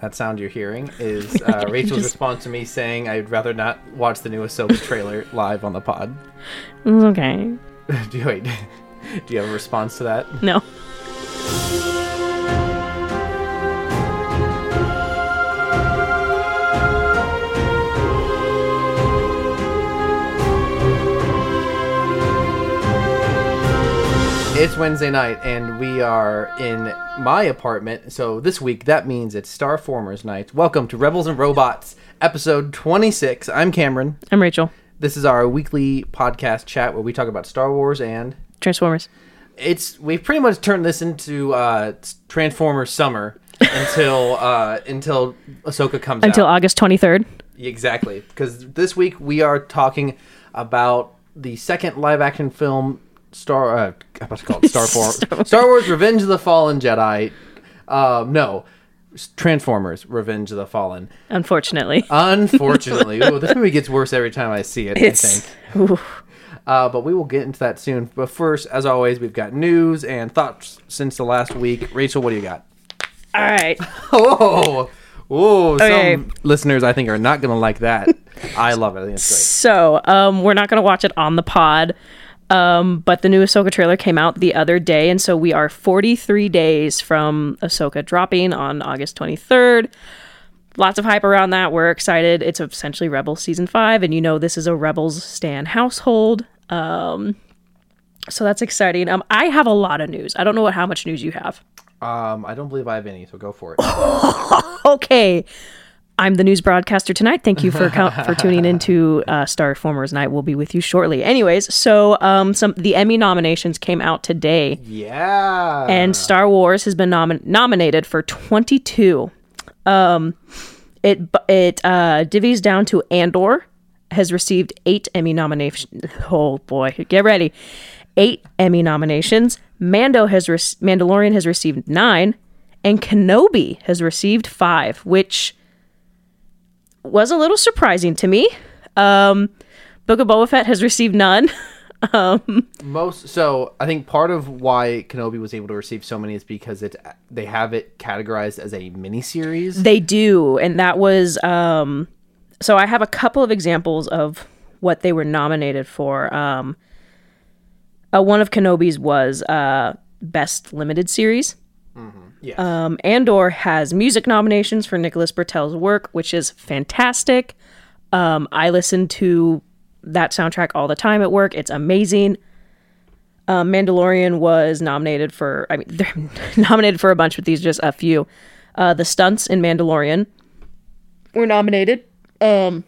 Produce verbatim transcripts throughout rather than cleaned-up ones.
That sound you're hearing is uh, Rachel's just... response to me saying, I'd rather not watch the new Ahsoka trailer live on the pod. It's okay. Do you, wait, do you have a response to that? No. It's Wednesday night, and we are in my apartment, so this week that means it's Starformers night. Welcome to Rebels and Robots, episode twenty-six. I'm Cameron. I'm Rachel. This is our weekly podcast chat where we talk about Star Wars and... Transformers. It's We've pretty much turned this into uh, Transformers summer until uh, until Ahsoka comes until out. Until August twenty-third. Exactly, because this week we are talking about the second live-action film... Star, uh, I'm about to call it Star, Form- Star-, Star Wars Revenge of the Fallen Jedi. Uh, no, Transformers Revenge of the Fallen. Unfortunately. Unfortunately. Ooh, this movie gets worse every time I see it, it's... I think. Uh, but we will get into that soon. But first, as always, we've got news and thoughts since the last week. Rachel, what do you got? All right. Oh, oh okay. Some listeners, I think, are not going to like that. I love it. I think it's great. So, um, we're not going to watch it on the pod. Um, but the new Ahsoka trailer came out the other day, and so we are forty-three days from Ahsoka dropping on August twenty-third. Lots of hype around that. We're excited. It's essentially Rebels Season five, and you know this is a Rebels stan household. Um, so that's exciting. Um, I have a lot of news. I don't know what how much news you have. Um, I don't believe I have any, so go for it. Okay. I'm the news broadcaster tonight. Thank you for for tuning into uh, Starformers Night. We'll be with you shortly. Anyways, so um, some the Emmy nominations came out today. Yeah. And Star Wars has been nom- nominated for twenty-two. Um, it it uh, divvies down to Andor, has received eight Emmy nominations. Oh boy, get ready. Eight Emmy nominations. Mando has re- Mandalorian has received nine, and Kenobi has received five, which was a little surprising to me. Um, Book of Boba Fett has received none. um, Most so, I think part of why Kenobi was able to receive so many is because it they have it categorized as a miniseries. They do, and that was um, so. I have a couple of examples of what they were nominated for. Um, uh, one of Kenobi's was uh, Best Limited Series. Mm-hmm. Yes. Um, Andor has music nominations for Nicholas Bertel's work, which is fantastic. Um, I listen to that soundtrack all the time at work. It's amazing. Uh, Mandalorian was nominated for, I mean, they're nominated for a bunch, but these are just a few. Uh, the stunts in Mandalorian were nominated. Um,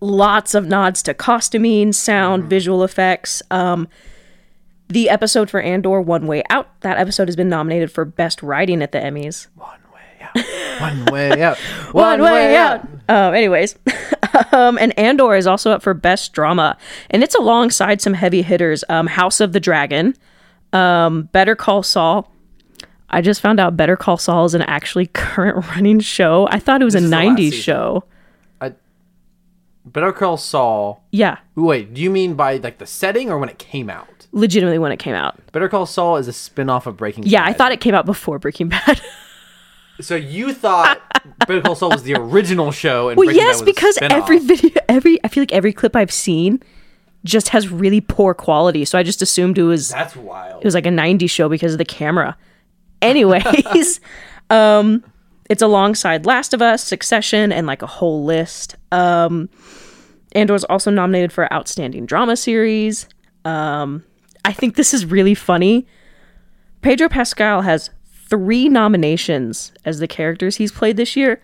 lots of nods to costuming, sound, mm-hmm. visual effects. Um, The episode for Andor, One Way Out, that episode has been nominated for Best Writing at the Emmys. One way out. One way out. One, One way, way out. out. Um, anyways, um, and Andor is also up for Best Drama. And it's alongside some heavy hitters. Um, House of the Dragon, um, Better Call Saul. I just found out Better Call Saul is an actually current running show. I thought it was this a nineties show. Better Call Saul. Yeah. Wait, do you mean by like the setting or when it came out? Legitimately when it came out. Better Call Saul is a spin-off of Breaking yeah, Bad. Yeah, I thought it came out before Breaking Bad. So you thought Better Call Saul was the original show and well, Breaking yes, Bad was because a spin-off. every video every I feel like every clip I've seen just has really poor quality. So I just assumed it was That's wild. It was like a nineties show because of the camera. Anyways, um it's alongside Last of Us, Succession, and like a whole list. Um, Andor's also nominated for Outstanding Drama Series. Um, I think this is really funny. Pedro Pascal has three nominations as the characters he's played this year,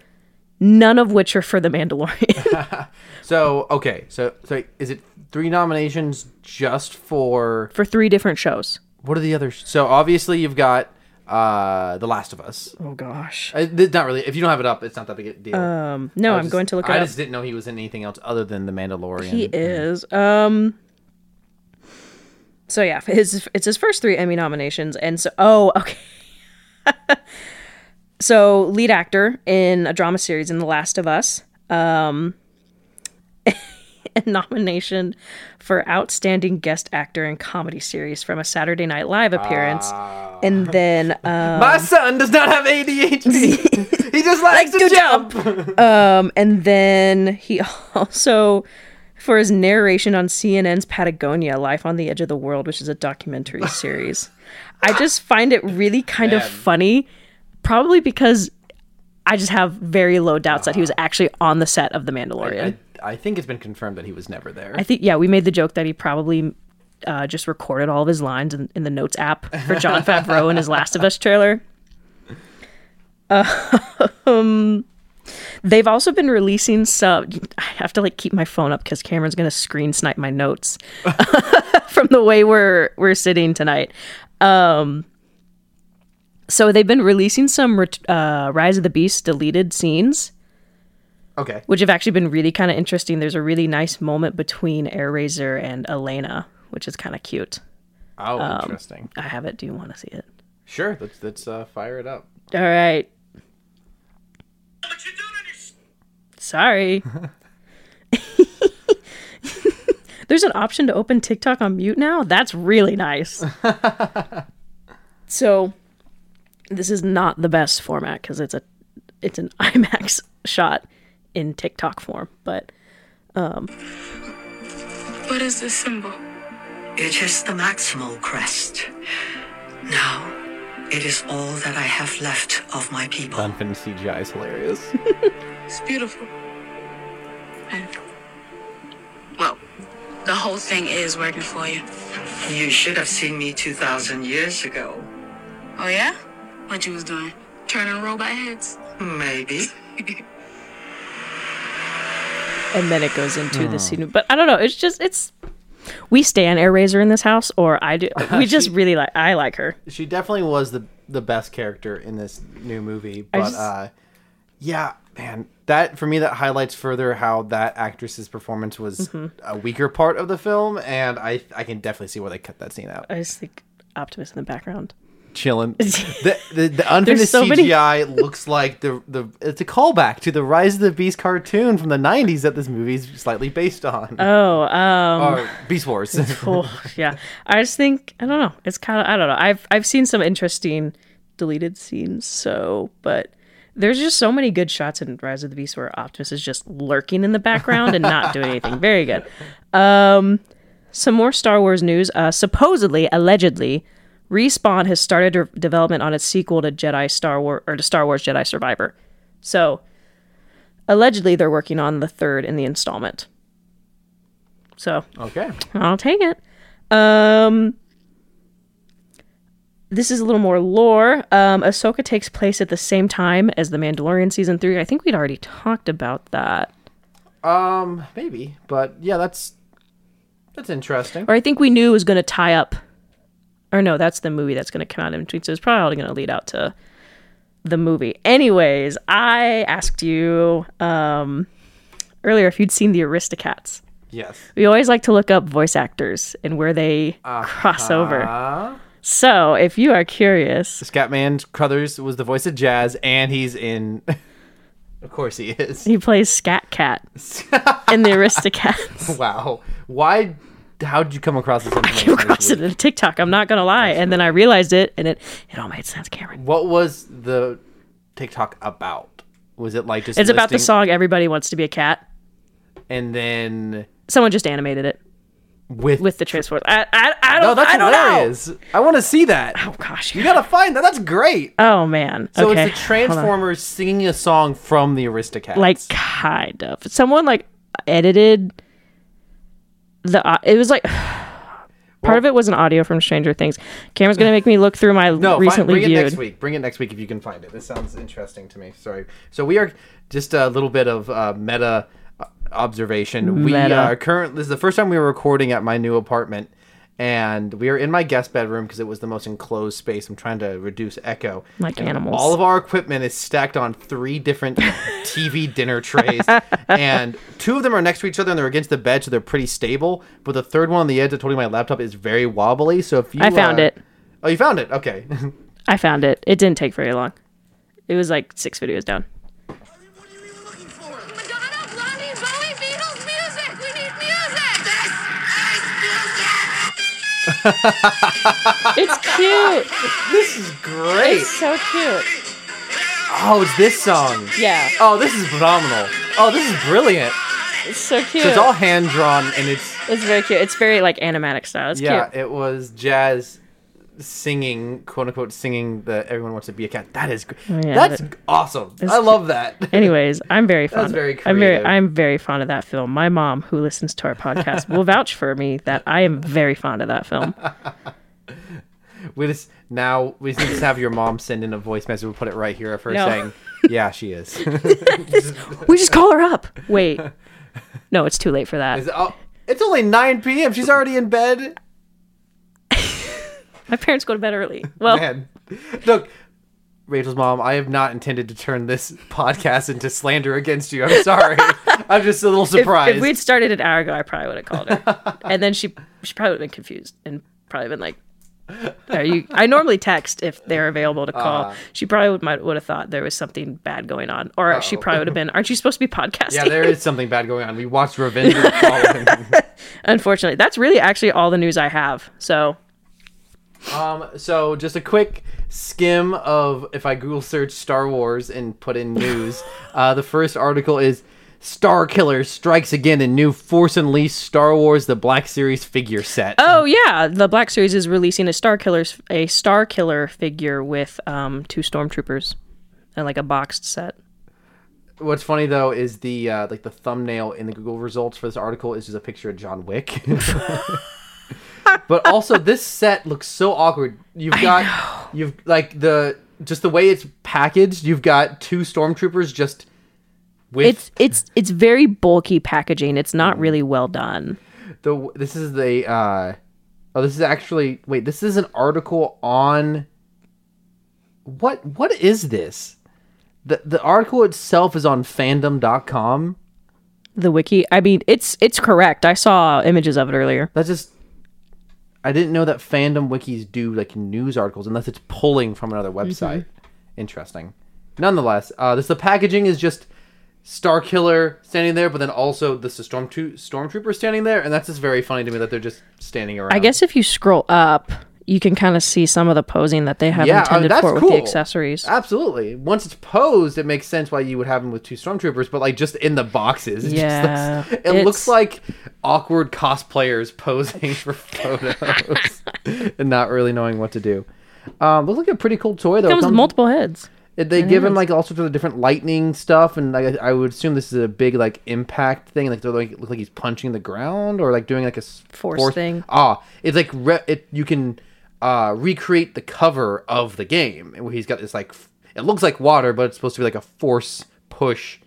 none of which are for The Mandalorian. so, okay. So, so is it three nominations just for... For three different shows. What are the other... Sh- so, obviously, you've got... Uh, The Last of Us. Oh gosh, it's not really. If you don't have it up, it's not that big a deal. Um, no, I'm just, going to look. It I up. just didn't know he was in anything else other than The Mandalorian. He is. Um. So yeah, his it's his first three Emmy nominations, and so oh okay. So lead actor in a drama series in The Last of Us. Um. A nomination for Outstanding Guest Actor in Comedy Series from a Saturday Night Live appearance. Uh, And then um, my son does not have A D H D. He just likes, likes to, to jump. jump. Um, and then he also, for his narration on C N N's Patagonia, Life on the Edge of the World, which is a documentary series. I just find it really kind Man. of funny, probably because I just have very low doubts uh, that he was actually on the set of The Mandalorian. I, I, I think it's been confirmed that he was never there. I think, yeah, we made the joke that he probably uh, just recorded all of his lines in, in the Notes app for Jon Favreau in his Last of Us trailer. Uh, um... They've also been releasing some... I have to like keep my phone up because Cameron's going to screen snipe my notes from the way we're we're sitting tonight. Um, so they've been releasing some uh, Rise of the Beast deleted scenes. Okay. Which have actually been really kind of interesting. There's a really nice moment between Airazor and Elena, which is kind of cute. Oh, um, interesting. I have it. Do you want to see it? Sure. Let's, let's uh, fire it up. All right. But you don't understand. Sorry. There's an option to open TikTok on mute now? That's really nice. So, this is not the best format because it's a it's an IMAX shot in TikTok form, but um what is this symbol? It is the Maximal crest. Now it is all that I have left of my people. Unfinished C G I is hilarious. It's beautiful. And, well, the whole thing is working for you. You should have seen me two thousand years ago. Oh, yeah? What you was doing? Turning robot heads? Maybe. And then it goes into oh. the scene. But I don't know. It's just, it's... We stan Airazor in this house, or I do. We just she, really like. I like her. She definitely was the the best character in this new movie. But just, uh, yeah, man, that for me that highlights further how that actress's performance was mm-hmm. a weaker part of the film, and I I can definitely see why they cut that scene out. I just think Optimus in the background, chilling. the, the the unfinished so C G I many... looks like the the it's a callback to the Rise of the Beast cartoon from the nineties that this movie is slightly based on. Oh, um or Beast Wars. Cool. Yeah, I just think I don't know. It's kind of I don't know. I've I've seen some interesting deleted scenes. So, but there's just so many good shots in Rise of the Beast where Optimus is just lurking in the background and not doing anything. Very good. Um, some more Star Wars news. Uh, supposedly, allegedly. Respawn has started re- development on its sequel to Jedi Star Wars or to Star Wars Jedi Survivor. So, allegedly, they're working on the third in the installment. So, okay, I'll take it. Um, this is a little more lore. Um, Ahsoka takes place at the same time as The Mandalorian season three. I think we'd already talked about that. Um, maybe, but yeah, that's that's interesting. Or I think we knew it was going to tie up. Or no, that's the movie that's going to come out in between. So it's probably going to lead out to the movie. Anyways, I asked you um, earlier if you'd seen The Aristocats. Yes. We always like to look up voice actors and where they uh-huh. cross over. So if you are curious. Scatman Crothers was the voice of Jazz, and he's in... Of course he is. He plays Scat Cat in The Aristocats. Wow. Why... How did you come across this information? I came across it in TikTok. I'm not going to lie. That's and right. Then I realized it, and it, it all made sense, Cameron. What was the TikTok about? Was it like just It's listing... about the song Everybody Wants to Be a Cat. And then... Someone just animated it. With with the Transformers. I, I, I don't, no, that's I don't know. That's hilarious. I want to see that. Oh, gosh. You got to find that. That's great. Oh, man. So okay. It's the Transformers singing a song from The Aristocats. Like, kind of. Someone, like, edited... The uh, it was like part well, of it was an audio from Stranger Things. Cameron's gonna make me look through my no, recently viewed. Bring it next week. Bring it next week if you can find it. This sounds interesting to me. Sorry. So we are just a little bit of uh, meta observation. Meta. We are current. This is the first time we were recording at my new apartment, and we are in my guest bedroom because it was the most enclosed space. I'm trying to reduce echo. Like and animals. All of our equipment is stacked on three different T V dinner trays, and two of them are next to each other and they're against the bed, so they're pretty stable. But the third one on the edge, I told you my laptop is very wobbly. So if you, I found uh, it. Oh, you found it. Okay. I found it. It didn't take very long. It was like six videos down. What are you even looking for? Madonna, Blondie, Bowie, Beatles, music. We need music. This is music. It's cute. This is great. It's so cute. Oh, it's this song. Yeah. Oh, this is phenomenal. Oh, this is brilliant. It's so cute. So it's all hand drawn, and it's it's very cute. It's very like animatic style. It's yeah, cute. It was Jazz singing, quote unquote, singing that everyone wants to be a cat. That is great. Yeah, that's that, awesome. I love cute. that. Anyways, I'm very fond. That's of, very. Creative. I'm very. I'm very fond of that film. My mom, who listens to our podcast, will vouch for me that I am very fond of that film. We just now we just have your mom send in a voice message. We'll put it right here of her no. saying, "Yeah, she is." We just call her up. Wait. No, it's too late for that. It's, oh, it's only nine p.m. She's already in bed. My parents go to bed early. Well, man. Look, Rachel's mom, I have not intended to turn this podcast into slander against you. I'm sorry. I'm just a little surprised. If, if we'd started an hour ago, I probably would have called her. And then she she probably would have been confused and probably been like, are you? I normally text if they're available to call. Uh, she probably would, might, would have thought there was something bad going on. Or uh-oh. She probably would have been, aren't you supposed to be podcasting? Yeah, there is something bad going on. We watched Revenge of the Fallen. Unfortunately. That's really actually all the news I have. So... Um, so just a quick skim of if I Google search Star Wars and put in news, uh, the first article is Star Killer strikes again in new Force Unleashed Star Wars The Black Series figure set. Oh yeah, the Black Series is releasing a Star Killer's a Star Killer figure with um two stormtroopers and like a boxed set. What's funny though is the uh, like the thumbnail in the Google results for this article is just a picture of John Wick. But also, this set looks so awkward. You've got, you've like the just the way it's packaged. You've got two stormtroopers just with. It's it's it's very bulky packaging. It's not really well done. The this is the uh, oh this is actually wait this is an article on. What what is this? The the article itself is on fandom dot com. The wiki. I mean, it's it's correct. I saw images of it earlier. That's just. I didn't know that fandom wikis do like news articles unless it's pulling from another website. Mm-hmm. Interesting. Nonetheless, uh, this the packaging is just Star Killer standing there, but then also this the storm to- stormtrooper standing there, and that's just very funny to me that they're just standing around. I guess if you scroll up, you can kind of see some of the posing that they have yeah, intended I mean, for cool. with the accessories. Absolutely. Once it's posed, it makes sense why you would have them with two stormtroopers, but like just in the boxes. It yeah. Just looks, it it's... looks like awkward cosplayers posing for photos and not really knowing what to do. Um, looks like a pretty cool toy though. It comes, it comes with multiple heads. It, they I give him like all sorts of different lightning stuff, and I, I would assume this is a big like impact thing. Like, like it looks like he's punching the ground or like doing like a force, force thing. Ah, it's like re- it, you can. Uh, recreate the cover of the game where he's got this like f- it looks like water, but it's supposed to be like a force push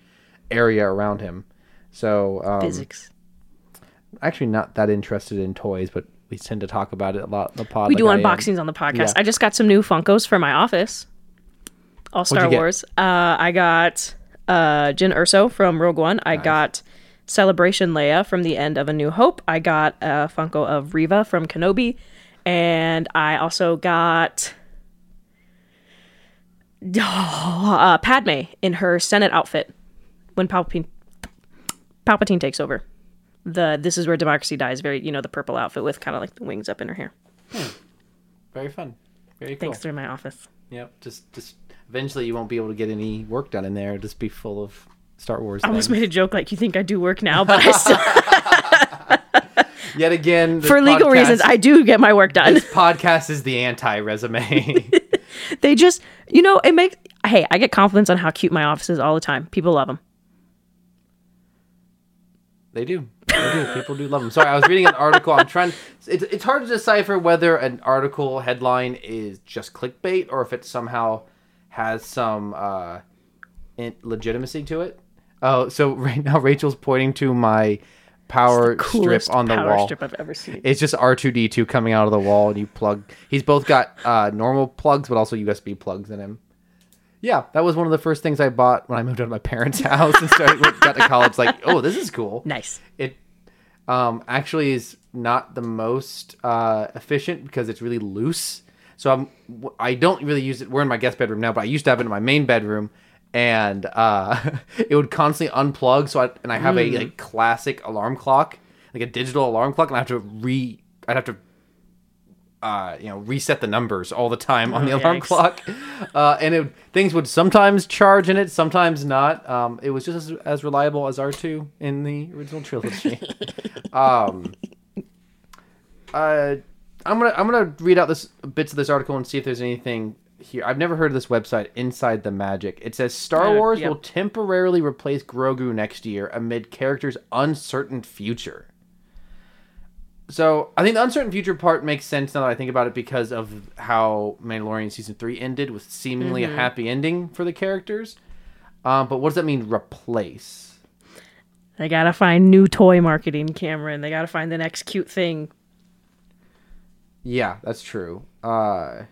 area around him. So um, physics. Actually, not that interested in toys, but we tend to talk about it a lot. In the pod, we like do I unboxings am. on the podcast. Yeah. I just got some new Funkos for my office. All Star Wars. Uh, I got uh, Jyn Erso from Rogue One. I nice. got Celebration Leia from the end of A New Hope. I got a Funko of Reva from Kenobi. And I also got oh, uh, Padme in her Senate outfit when Palpatine Palpatine takes over. The This Is Where Democracy Dies, very you know, the purple outfit with kind of like the wings up in her hair. Hmm. Very fun. Very cool. Thanks through my office. Yep. Just just eventually you won't be able to get any work done in there. It'll just be full of Star Wars. I almost things. made a joke like you think I do work now, but I still Yet again, for legal podcast, reasons, I do get my work done. This podcast is the anti-resume. They just, you know, it makes, hey, I get compliments on how cute my office is all the time. People love them. They do. They do. People do love them. Sorry, I was reading an article. I'm trying, it's, it's hard to decipher whether an article headline is just clickbait or if it somehow has some uh, legitimacy to it. Oh, so right now Rachel's pointing to my... power strip on the power wall. Strip I've ever seen. It's just R two D two coming out of the wall, and you plug. He's both got uh, normal plugs, but also U S B plugs in him. Yeah, that was one of the first things I bought when I moved out of my parents' house and started got to college. Like, oh, this is cool. Nice. It um, actually is not the most uh, efficient because it's really loose. So I'm I don't really use it. We're in my guest bedroom now, but I used to have it in my main bedroom. And uh, it would constantly unplug. So I, and I have mm. a like classic alarm clock, like a digital alarm clock, and I have to re, I'd have to uh, you know, reset the numbers all the time on oh, the alarm yikes. clock. Uh, and it, things would sometimes charge in it, sometimes not. Um, it was just as, as reliable as R two in the original trilogy. um, uh, I'm gonna I'm gonna read out this bits of this article and see if there's anything here. I've never heard of this website, Inside the Magic. It says Star uh, Wars yep. will temporarily replace Grogu next year amid character's uncertain future. So I think the uncertain future part makes sense now that I think about it, because of how Mandalorian season three ended with seemingly mm-hmm. a happy ending for the characters. Uh, but what does that mean, replace? They gotta find new toy marketing, Cameron. They gotta find the next cute thing. Yeah, that's true. Uh, They're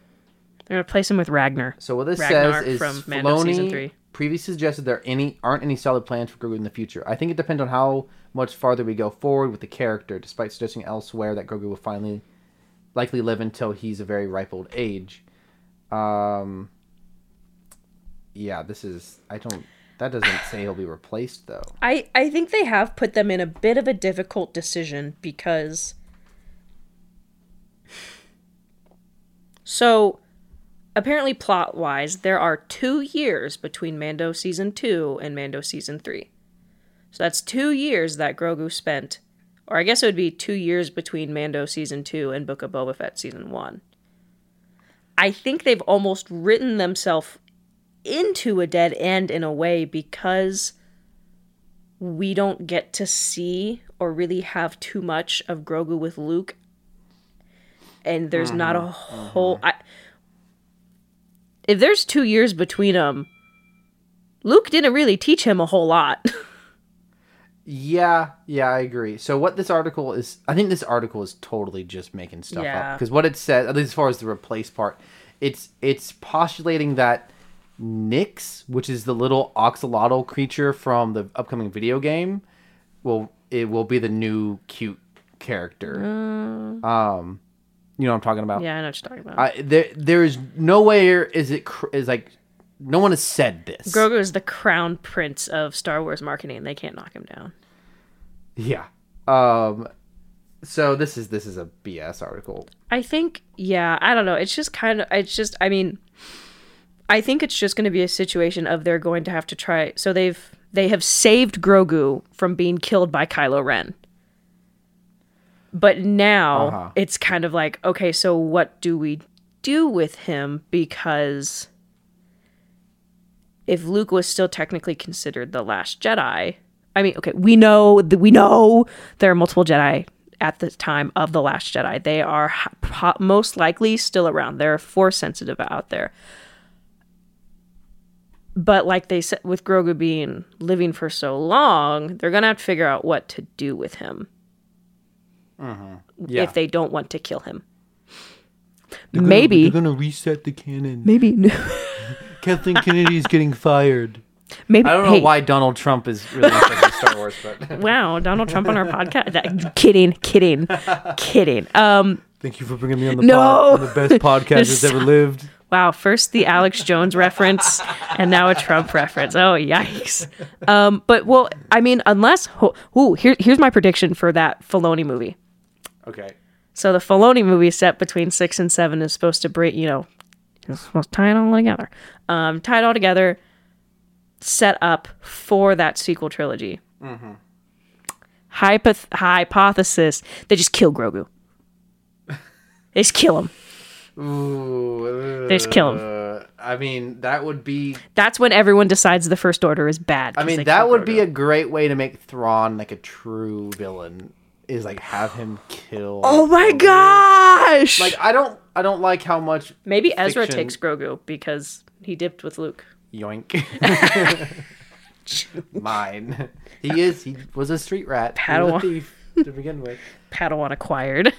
gonna replace him with Ragnar. So what this Ragnar says is from Mando season three. Previously suggested there any aren't any solid plans for Grogu in the future. I think it depends on how much farther we go forward with the character, despite suggesting elsewhere that Grogu will finally likely live until he's a very ripe old age. Um, yeah, this is... I don't... That doesn't say he'll be replaced, though. I, I think they have put them in a bit of a difficult decision, because... So... Apparently, plot-wise, there are two years between Mando Season two and Mando Season three. So that's two years that Grogu spent, or I guess it would be two years between Mando Season two and Book of Boba Fett Season one. I think they've almost written themselves into a dead end in a way, because we don't get to see or really have too much of Grogu with Luke. And there's mm-hmm. not a whole... I, If there's two years between them, Luke didn't really teach him a whole lot. yeah, yeah, I agree. So what this article is, I think this article is totally just making stuff yeah. up. Because what it says, at least as far as the replace part, it's it's postulating that Nyx, which is the little axolotl creature from the upcoming video game, will it will be the new cute character. Mm. Um. You know what I'm talking about? Yeah, I know what you're talking about. Uh, there, there is nowhere is it cr- is like no one has said this. Grogu is the crown prince of Star Wars marketing, and they can't knock him down. Yeah. Um. So this is this is a B S article. I think. Yeah. I don't know. It's just kind of. It's just. I mean, I think it's just going to be a situation of they're going to have to try. So they've they have saved Grogu from being killed by Kylo Ren. But now uh-huh. it's kind of like, okay, so what do we do with him? Because if Luke was still technically considered the last Jedi, I mean, okay, we know th- we know there are multiple Jedi at the time of the Last Jedi. They are ha- most likely still around. They're force sensitive out there. But like they said, with Grogu being living for so long, they're gonna have to figure out what to do with him. Uh-huh. Yeah. If they don't want to kill him, they're gonna, maybe they're gonna reset the canon. Maybe Kathleen Kennedy is getting fired. Maybe I don't know hey. why Donald Trump is really into Star Wars, but wow, Donald Trump on our podcast. kidding, kidding, kidding. Um, thank you for bringing me on the no. pod, on the best podcast that's ever lived. Wow, first the Alex Jones reference, and now a Trump reference. Oh, yikes. Um, but, well, I mean, unless... Ooh, here, here's my prediction for that Filoni movie. Okay. So the Filoni movie set between six and seven is supposed to bring, you know... It's supposed to tie it all together. Um, tie it all together, set up for that sequel trilogy. Mm-hmm. Hypoth- hypothesis, they just kill Grogu. They just kill him. Ooh, uh, they just kill him. I mean, that would be... That's when everyone decides the First Order is bad. I mean, that would be a great way to make Thrawn like a true villain, is like have him kill... Oh my Grogu. Gosh! Like, I don't I don't like how much... Maybe fiction... Ezra takes Grogu because he dipped with Luke. Yoink. Mine. He is. He was a street rat. Padawan. He was a thief to begin with. Padawan acquired.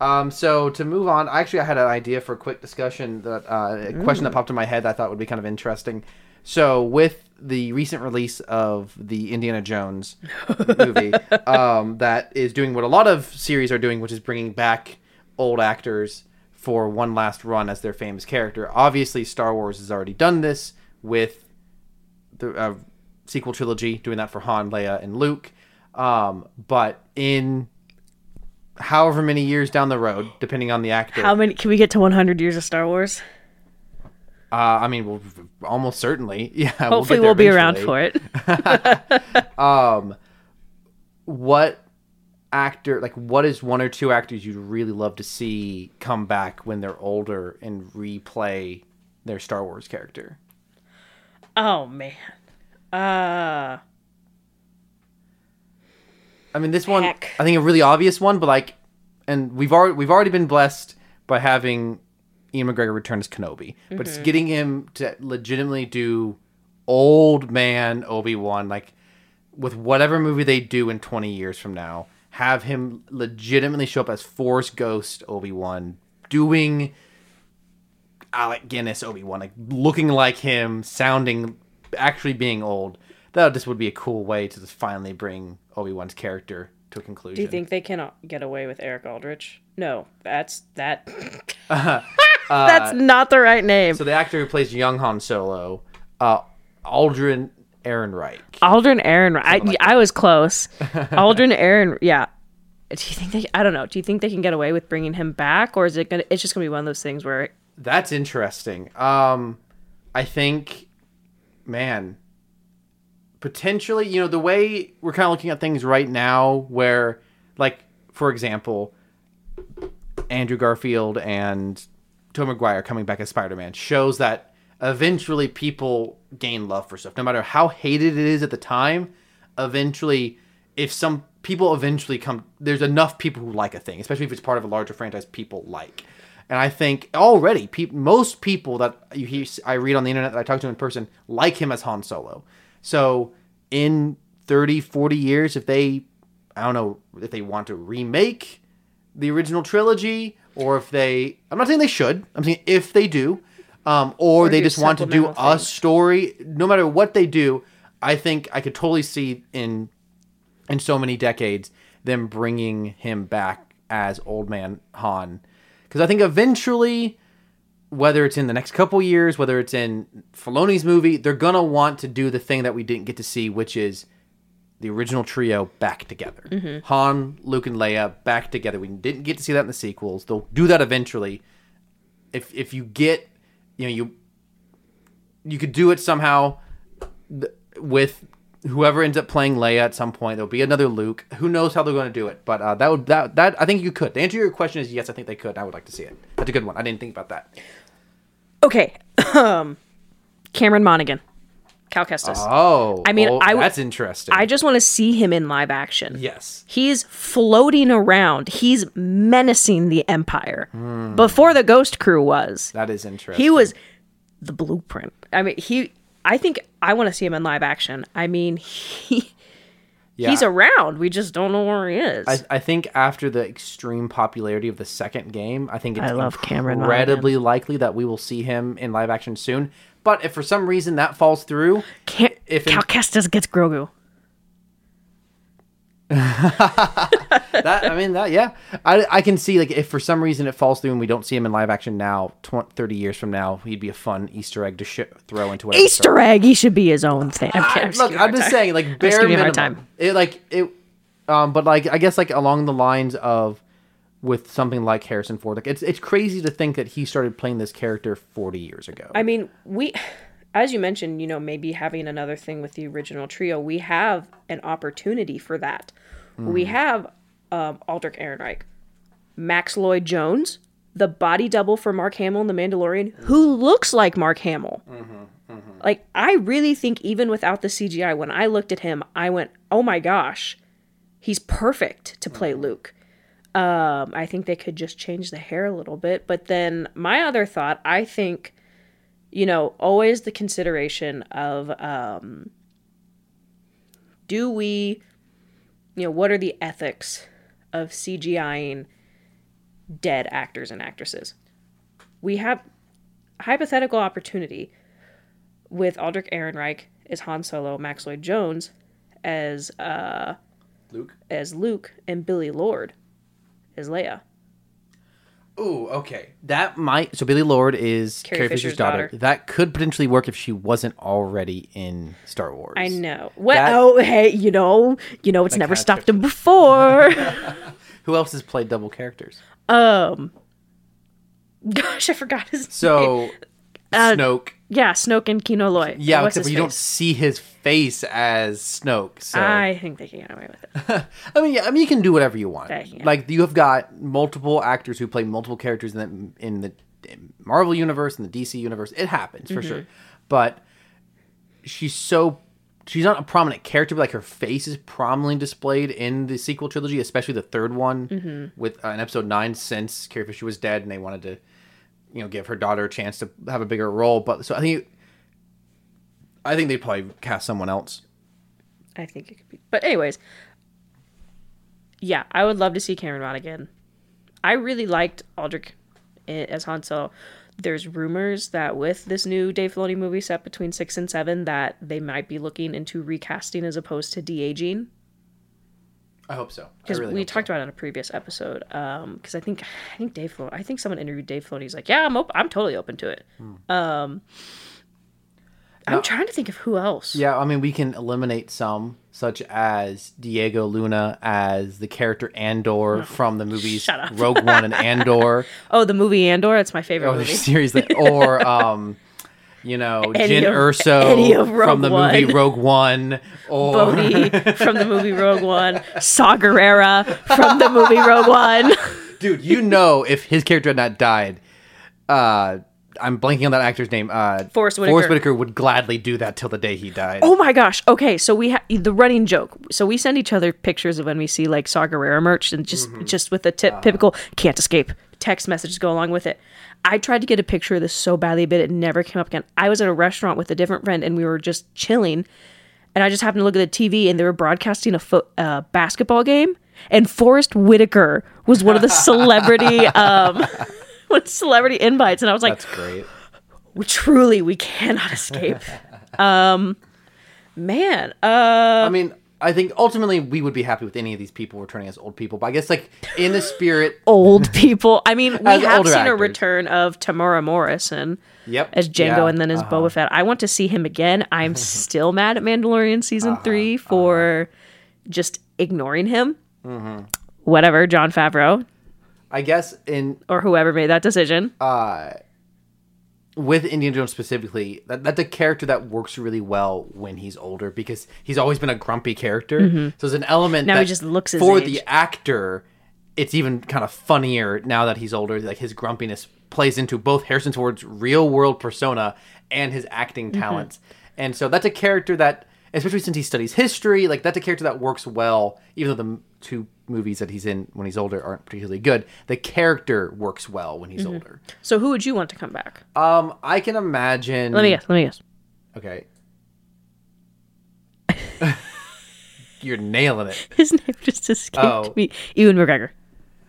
Um, so to move on, actually I had an idea for a quick discussion, that uh, a question that popped in my head that I thought would be kind of interesting. So with the recent release of the Indiana Jones movie, um, that is doing what a lot of series are doing, which is bringing back old actors for one last run as their famous character. Obviously Star Wars has already done this with the uh, sequel trilogy, doing that for Han, Leia, and Luke. Um, but in... however many years down the road, depending on the actor. How many? Can we get to one hundred years of Star Wars? Uh, I mean, we'll almost certainly. Yeah. Hopefully, we'll, we'll be around for it. um, what actor? Like, what is one or two actors you'd really love to see come back when they're older and replay their Star Wars character? Oh man. Uh. I mean, this one. Heck. I think a really obvious one, but like, and we've already we've already been blessed by having Ian McGregor return as Kenobi, but mm-hmm. it's getting him to legitimately do old man Obi-Wan, like with whatever movie they do in twenty years from now, have him legitimately show up as Force Ghost Obi-Wan, doing Alec Guinness Obi-Wan, like looking like him, sounding, actually being old. That just would be a cool way to just finally bring Obi-Wan's character to a conclusion. Do you think they can get away with Eric Aldrich? No, that's that. uh, uh, that's not the right name. So the actor who plays young Han Solo, uh, Aldrin Ehrenreich. Aldrin Ehrenreich. I, like I was close. Aldrin Ehrenreich. Yeah. Do you think they? I don't know. Do you think they can get away with bringing him back, or is it gonna? It's just gonna be one of those things where. That's interesting. Um, I think, man. Potentially, you know, the way we're kind of looking at things right now where, like, for example, Andrew Garfield and Tobey Maguire coming back as Spider-Man shows that eventually people gain love for stuff. No matter how hated it is at the time, eventually, if some people eventually come, there's enough people who like a thing, especially if it's part of a larger franchise people like. And I think already pe- most people that you hear, I read on the internet that I talk to in person like him as Han Solo. So in thirty, forty years, if they, I don't know, if they want to remake the original trilogy or if they, I'm not saying they should, I'm saying if they do, um, or, or they just want to do things. A story, no matter what they do, I think I could totally see in, in so many decades, them bringing him back as old man Han. Because I think eventually, whether it's in the next couple years, whether it's in Filoni's movie, they're going to want to do the thing that we didn't get to see, which is the original trio back together. Mm-hmm. Han, Luke, and Leia back together. We didn't get to see that in the sequels. They'll do that eventually. If if you get, you know, you you could do it somehow with whoever ends up playing Leia at some point. There'll be another Luke. Who knows how they're going to do it? But uh, that would that that I think you could. The answer to your question is yes. I think they could. I would like to see it. That's a good one. I didn't think about that. Okay, um, Cameron Monaghan, Cal Kestis. Oh, I mean, oh, I w- that's interesting. I just want to see him in live action. Yes, he's floating around. He's menacing the Empire mm. before the Ghost Crew was. That is interesting. He was the blueprint. I mean, he. I think I want to see him in live action. I mean, he. Yeah. He's around. We just don't know where he is. I, I think after the extreme popularity of the second game, I think it's I love incredibly likely that we will see him in live action soon. But if for some reason that falls through... Can't, if Cal Kestis gets Grogu. that I mean, that yeah. I, I can see like if for some reason it falls through and we don't see him in live action now, twenty, thirty years from now, he'd be a fun Easter egg to sh- throw into whatever. Easter story. Egg, he should be his own thing. I'm kidding, I'm just Look, I'm just time. saying, like bare minimum. Time. It like it, um, but like I guess like along the lines of with something like Harrison Ford, like it's it's crazy to think that he started playing this character forty years ago. I mean, we, as you mentioned, you know, maybe having another thing with the original trio, we have an opportunity for that. We have um, Aldrin Ehrenreich, Max Lloyd-Jones, the body double for Mark Hamill in The Mandalorian, who looks like Mark Hamill. Mm-hmm, mm-hmm. Like, I really think even without the C G I, when I looked at him, I went, oh my gosh, he's perfect to play mm-hmm. Luke. Um, I think they could just change the hair a little bit. But then my other thought, I think, you know, always the consideration of um, do we... You know, what are the ethics of CGIing dead actors and actresses? We have a hypothetical opportunity with Aldrin Ehrenreich as Han Solo, Max Lloyd-Jones as uh, Luke, as Luke, and Billie Lourd as Leia. Ooh, okay, that might. So Billie Lourd is Carrie, Carrie Fisher's, Fisher's daughter. daughter. That could potentially work if she wasn't already in Star Wars. I know. Well, that, oh, hey, you know, you know, it's never stopped him before. Who else has played double characters? Um, gosh, I forgot his so, name. So, uh, Snoke. Yeah, Snoke and Kino Loy. Yeah, except you face? don't see his face as Snoke. So. I think they can get away with it. I mean, yeah, I mean, you can do whatever you want. Like, you have got multiple actors who play multiple characters in the, in the Marvel universe and the D C universe. It happens, for mm-hmm. sure. But she's so... She's not a prominent character, but like her face is prominently displayed in the sequel trilogy, especially the third one mm-hmm. with uh, in episode nine, since Carrie Fisher was dead and they wanted to, you know, give her daughter a chance to have a bigger role. But so I think, I think they'd probably cast someone else. I think it could be, but anyways, yeah, I would love to see Cameron Monaghan. I really liked Aldrin as Han Solo. There's rumors that with this new Dave Filoni movie set between six and seven that they might be looking into recasting as opposed to de-aging. I hope so. Because really we talked so. about it on a previous episode. Because um, I think I think Dave Filoni, I think someone interviewed Dave Filoni. He's like, yeah, I'm op- I'm totally open to it. Hmm. Um, I'm now, trying to think of who else. Yeah, I mean, we can eliminate some, such as Diego Luna as the character Andor no. from the movies Rogue One and Andor. Oh, the movie Andor? That's my favorite oh, movie. Series that, or, um, you know, Eddie Jyn of, Erso from the One. movie Rogue One. Or... Bodhi from the movie Rogue One. Saw Gerrera from the movie Rogue One. Dude, you know if his character had not died, uh... I'm blanking on that actor's name. Uh, Forrest Whitaker. Forrest Whitaker would gladly do that till the day he died. Oh my gosh. Okay, so we have the running joke. So we send each other pictures of when we see like Saw Gerrera merch and just mm-hmm. just with the tip, uh, typical can't escape text messages go along with it. I tried to get a picture of this so badly, but it never came up again. I was at a restaurant with a different friend and we were just chilling, and I just happened to look at the T V and they were broadcasting a fo- uh, basketball game, and Forrest Whitaker was one of the celebrity. um, With celebrity invites, and I was like, "That's great." Well, truly, we cannot escape. um, man, uh, I mean, I think ultimately we would be happy with any of these people returning as old people, but I guess like in the spirit, old people. I mean, we have seen actors. a return of Tamora Morrison, yep, as Jango, yeah, and then as uh-huh. Boba Fett. I want to see him again. I'm still mad at Mandalorian season uh-huh, three for uh-huh. just ignoring him. Mm-hmm. Whatever, Jon Favreau. I guess in... Or whoever made that decision. Uh, with Indiana Jones specifically, that, that's a character that works really well when he's older because he's always been a grumpy character. Mm-hmm. So there's an element now that... Now he just looks his For age. The actor, it's even kind of funnier now that he's older. Like his grumpiness plays into both Harrison Ford's real-world persona and his acting talents. Mm-hmm. And so that's a character that, especially since he studies history, like that's a character that works well, even though the two... movies that he's in when he's older aren't particularly good. The character works well when he's mm-hmm. older. So who would you want to come back? Um, I can imagine... Let me guess. Let me guess. Okay. You're nailing it. His name just escaped oh. me. Ewan McGregor.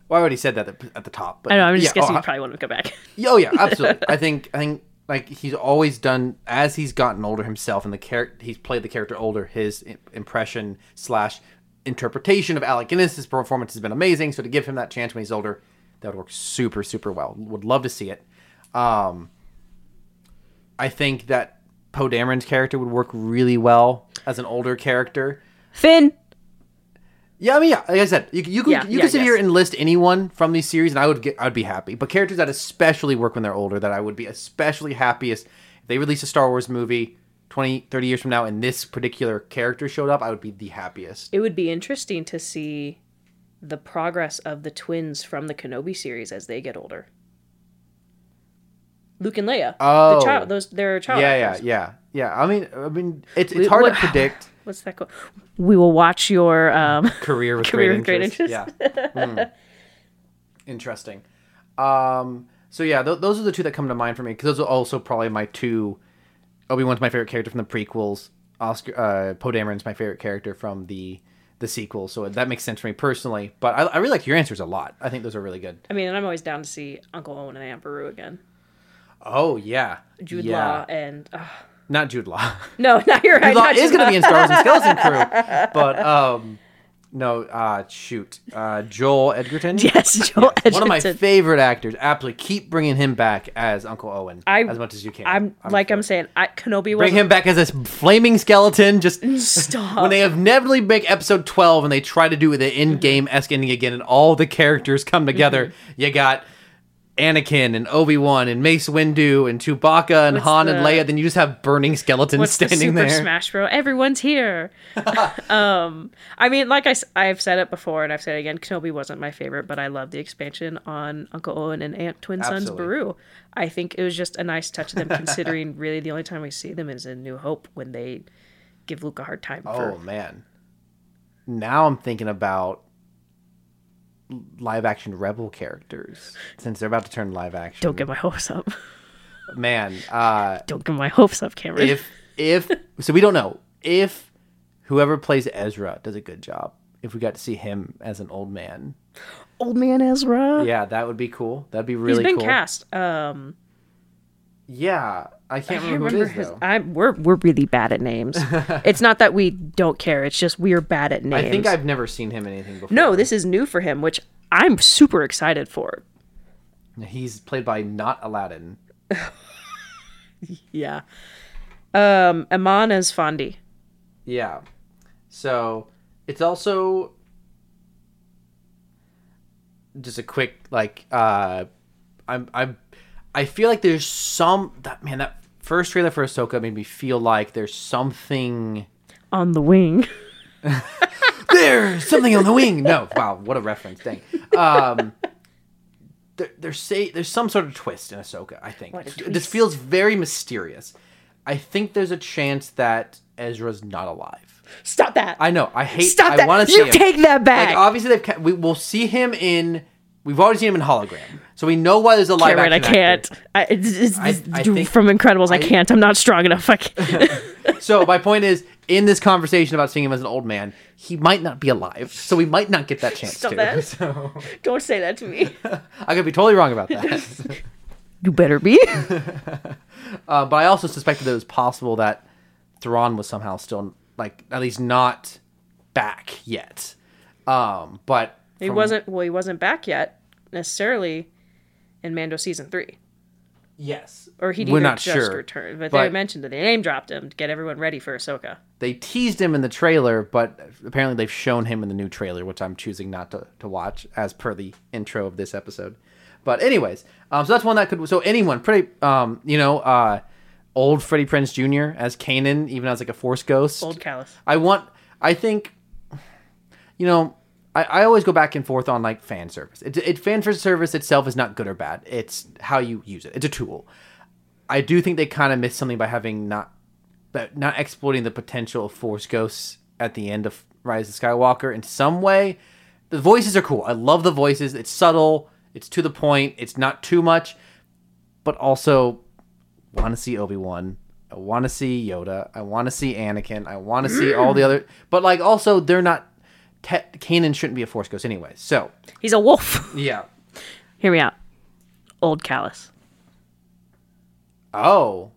Well, I already said that at the top. But I know. I'm just yeah, guessing oh, you probably want him to come back. Oh, yeah. Absolutely. I think... I think... Like, he's always done, as he's gotten older himself, and the char- he's played the character older, his impression slash... interpretation of Alec Guinness's performance has been amazing, so to give him that chance when he's older, that would work super, super well. Would love to see it. Um, I think that Poe Dameron's character would work really well as an older character. Finn. Yeah, I mean, yeah. Like I said, you you could yeah, you yeah, could sit yes. here and list anyone from these series, and I would get I would be happy. But characters that especially work when they're older, that I would be especially happiest if they release a Star Wars movie. twenty, thirty years from now, and this particular character showed up, I would be the happiest. It would be interesting to see the progress of the twins from the Kenobi series as they get older. Luke and Leia. Oh. The child, those, they're child yeah, actors. Yeah, yeah, yeah. I mean, I mean, it's, it's we, hard what, to predict. What's that called? We will watch your... Um, career with career great with interest. Great interest. Yeah. Mm. Interesting. Um, so, yeah, th- those are the two that come to mind for me, because those are also probably my two... Obi-Wan's my favorite character from the prequels. Oscar uh, Poe Dameron's my favorite character from the the sequel. So that makes sense for me personally. But I, I really like your answers a lot. I think those are really good. I mean, and I'm always down to see Uncle Owen and Aunt Beru again. Oh, yeah. Jude yeah. Law and... Uh... Not Jude Law. No, not your right. Jude Law not is going to be in Star Wars and Skeleton Crew. But um, No, uh, shoot. Uh, Joel Edgerton? Yes, Joel yes. Edgerton. One of my favorite actors. Absolutely. Keep bringing him back as Uncle Owen I, as much as you can. I'm, I'm Like I'm saying, I, Kenobi was... Bring him back as this flaming skeleton. Just Stop. When they inevitably make episode twelve and they try to do the in-game-esque ending again and all the characters come together, mm-hmm. you got... Anakin and Obi-Wan and Mace Windu and Chewbacca and what's Han the, and Leia, then you just have burning skeletons what's standing the Super there. Super Smash Bros. Everyone's here. um, I mean, like I, I've said it before and I've said it again, Kenobi wasn't my favorite, but I love the expansion on Uncle Owen and Aunt Twin Absolutely. Sons Beru. I think it was just a nice touch of them considering really the only time we see them is in New Hope when they give Luke a hard time. Oh, for... man. Now I'm thinking about live action rebel characters since they're about to turn live action. Don't get my hopes up, man. Uh don't get my hopes up, Cameron. If if so we don't know if whoever plays Ezra does a good job, if we got to see him as an old man old man Ezra. Yeah, that would be cool. That'd be really cool. He's been cool. cast. um Yeah, I can't, I can't remember, remember who it is, his, though. I'm, we're, we're really bad at names. It's not that we don't care. It's just we're bad at names. I think I've never seen him in anything before. No, this is new for him, which I'm super excited for. He's played by not Aladdin. Yeah. Um, Iman as Fondi. Yeah. So it's also just a quick, like, uh, I'm I'm... I feel like there's some that man that first trailer for Ahsoka made me feel like there's something on the wing. There's something on the wing. No, wow, what a reference! Dang. Um, there, there's say there's some sort of twist in Ahsoka. I think this feels very mysterious. I think there's a chance that Ezra's not alive. Stop that! I know. I hate. Stop I that! Want to you see take him. That back. Like, obviously, they've we will see him in. We've already seen him in hologram. So we know why there's a live Cameron, action I can't. I, it's, it's, I, I think, from Incredibles, I, I can't. I'm not strong enough. I can't. So my point is, in this conversation about seeing him as an old man, he might not be alive. So we might not get that chance Stop to. That. So. Don't say that to me. I could be totally wrong about that. You better be. uh, but I also suspected that it was possible that Thrawn was somehow still, like, at least not back yet. Um, but He from... wasn't, well, he wasn't back yet, necessarily. In Mando season three, yes, or he didn't just sure. return, but, but they mentioned that they name dropped him to get everyone ready for Ahsoka. They teased him in the trailer, but apparently they've shown him in the new trailer, which I'm choosing not to, to watch as per the intro of this episode. But anyways, um, so that's one that could. So anyone, pretty, um, you know, uh, old Freddie Prinze Junior as Kanan, even as like a Force ghost, old Callus. I want. I think, you know. I, I always go back and forth on like fan service. It, it fan service itself is not good or bad. It's how you use it. It's a tool. I do think they kind of missed something by having not, but not exploiting the potential of Force ghosts at the end of Rise of Skywalker in some way. The voices are cool. I love the voices. It's subtle. It's to the point. It's not too much, but also want to see Obi-Wan. I want to see Yoda. I want to see Anakin. I want to see all the other, but like also they're not. Te- Kanan shouldn't be a Force ghost anyway, so... He's a wolf. Yeah. Hear me out. Old Callus. Oh.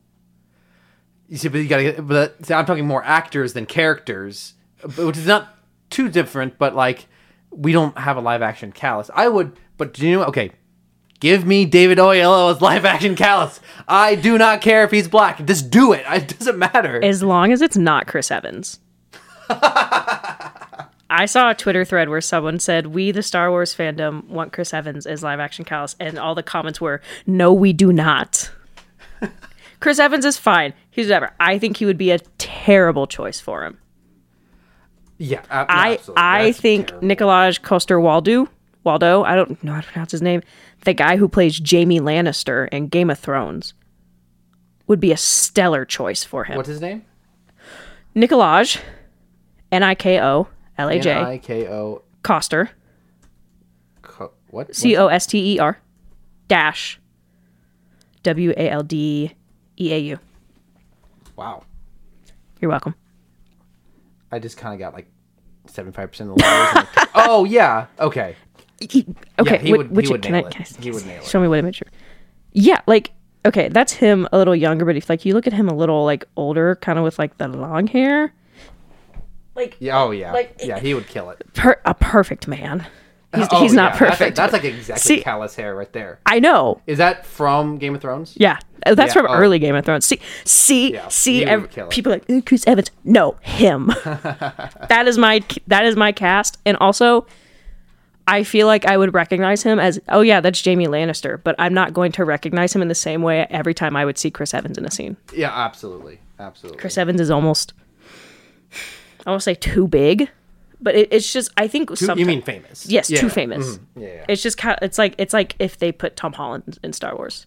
You see, but you gotta get... But see, I'm talking more actors than characters, which is not too different, but, like, we don't have a live-action Callus. I would... But do you know... Okay. Give me David Oyelowo's live-action Callus. I do not care if he's black. Just do it. It doesn't matter. As long as it's not Chris Evans. I saw a Twitter thread where someone said, we, the Star Wars fandom, want Chris Evans as live-action Callus. And all the comments were, no, we do not. Chris Evans is fine. He's whatever. I think he would be a terrible choice for him. Yeah, uh, I absolutely. I That's think terrible. Nikolaj Coster-Waldau, Waldo, I don't know how to pronounce his name, the guy who plays Jaime Lannister in Game of Thrones, would be a stellar choice for him. What's his name? Nikolaj, N I K O L A J N I K O Coster. Co- what? C O S T E R Dash. W A L D E A U Wow. You're welcome. I just kind of got like seventy-five percent of the letters. Like, oh, yeah. Okay. He, okay. Yeah, he what, would, what he you, would nail I, it. Guys, he would nail show it. Me what image you're... Yeah, like... Okay, that's him a little younger, but if like you look at him a little like older, kind of with like the long hair... Like, yeah, oh yeah, like, yeah, he would kill it. Per- a perfect man. He's, oh, he's not yeah. perfect. That's like, that's like exactly see, Callous hair right there. I know. Is that from Game of Thrones? Yeah, that's yeah. from oh. early Game of Thrones. See, see, yeah. see. Ev- people are like Chris Evans. No, him. that is my that is my cast, and also, I feel like I would recognize him as oh yeah, that's Jaime Lannister. But I'm not going to recognize him in the same way every time I would see Chris Evans in a scene. Yeah, absolutely, absolutely. Chris Evans is almost, I won't say too big. But it, it's just, I think something. You mean famous? Yes, yeah. too famous. Mm-hmm. Yeah, yeah. It's just kind of, it's like it's like if they put Tom Holland in, in Star Wars,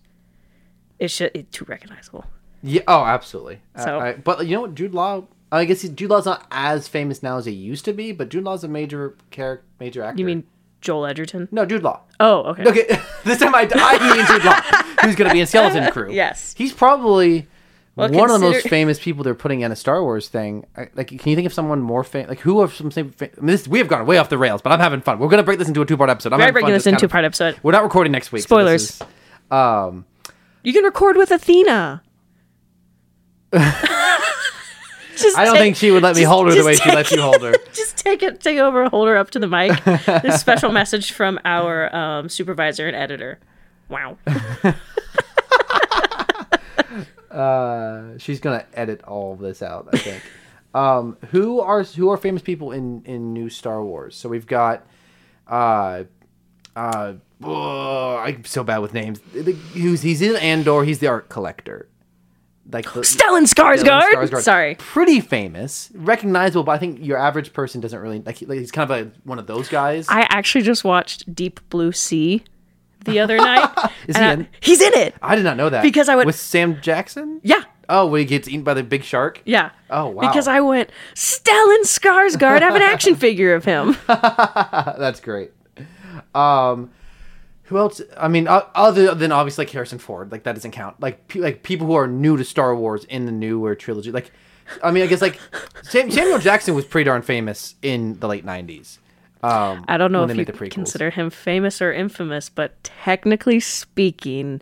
it's just it's too recognizable. Yeah. Oh, absolutely. So, I, I, but you know what, Jude Law. I guess he, Jude Law's not as famous now as he used to be, but Jude Law's a major character, major actor. You mean Joel Edgerton? No, Jude Law. Oh, okay. Okay. This time I I mean Jude Law, who's going to be in Skeleton Crew. Yes. He's probably. Well, one consider- of the most famous people they're putting in a Star Wars thing. Like, can you think of someone more famous? Like, who are some same? Fam- I mean, this, we have gone way off the rails, but I'm having fun. We're gonna break this into a two-part episode. I'm We're breaking fun this into a two-part episode. We're not recording next week. Spoilers. So is, um, you can record with Athena. Just I don't take, think she would let me just, hold her the way she lets you hold her. Just take it, take over, hold her up to the mic. This special message from our um, supervisor and editor. Wow. Uh, she's gonna edit all of this out, I think. um, who are who are famous people in, in new Star Wars? So we've got, uh, uh, oh, I'm so bad with names. He's, he's in Andor. He's the art collector, like the, Stellan Skarsgård. Stellan Skarsgård. Sorry, pretty famous, recognizable, but I think your average person doesn't really like. He, like he's kind of a, one of those guys. I actually just watched Deep Blue Sea. The other night. Is he I, in? He's in it. I did not know that. Because I went with Sam Jackson? Yeah. Oh, when he gets eaten by the big shark? Yeah. Oh wow. Because I went, Stellan Skarsgård, I have an action figure of him. That's great. Um who else? I mean, other than obviously like Harrison Ford, like that doesn't count. Like pe- like people who are new to Star Wars in the newer trilogy. Like I mean, I guess like Sam- Samuel Jackson was pretty darn famous in the late nineties. Um, I don't know if you consider him famous or infamous, but technically speaking,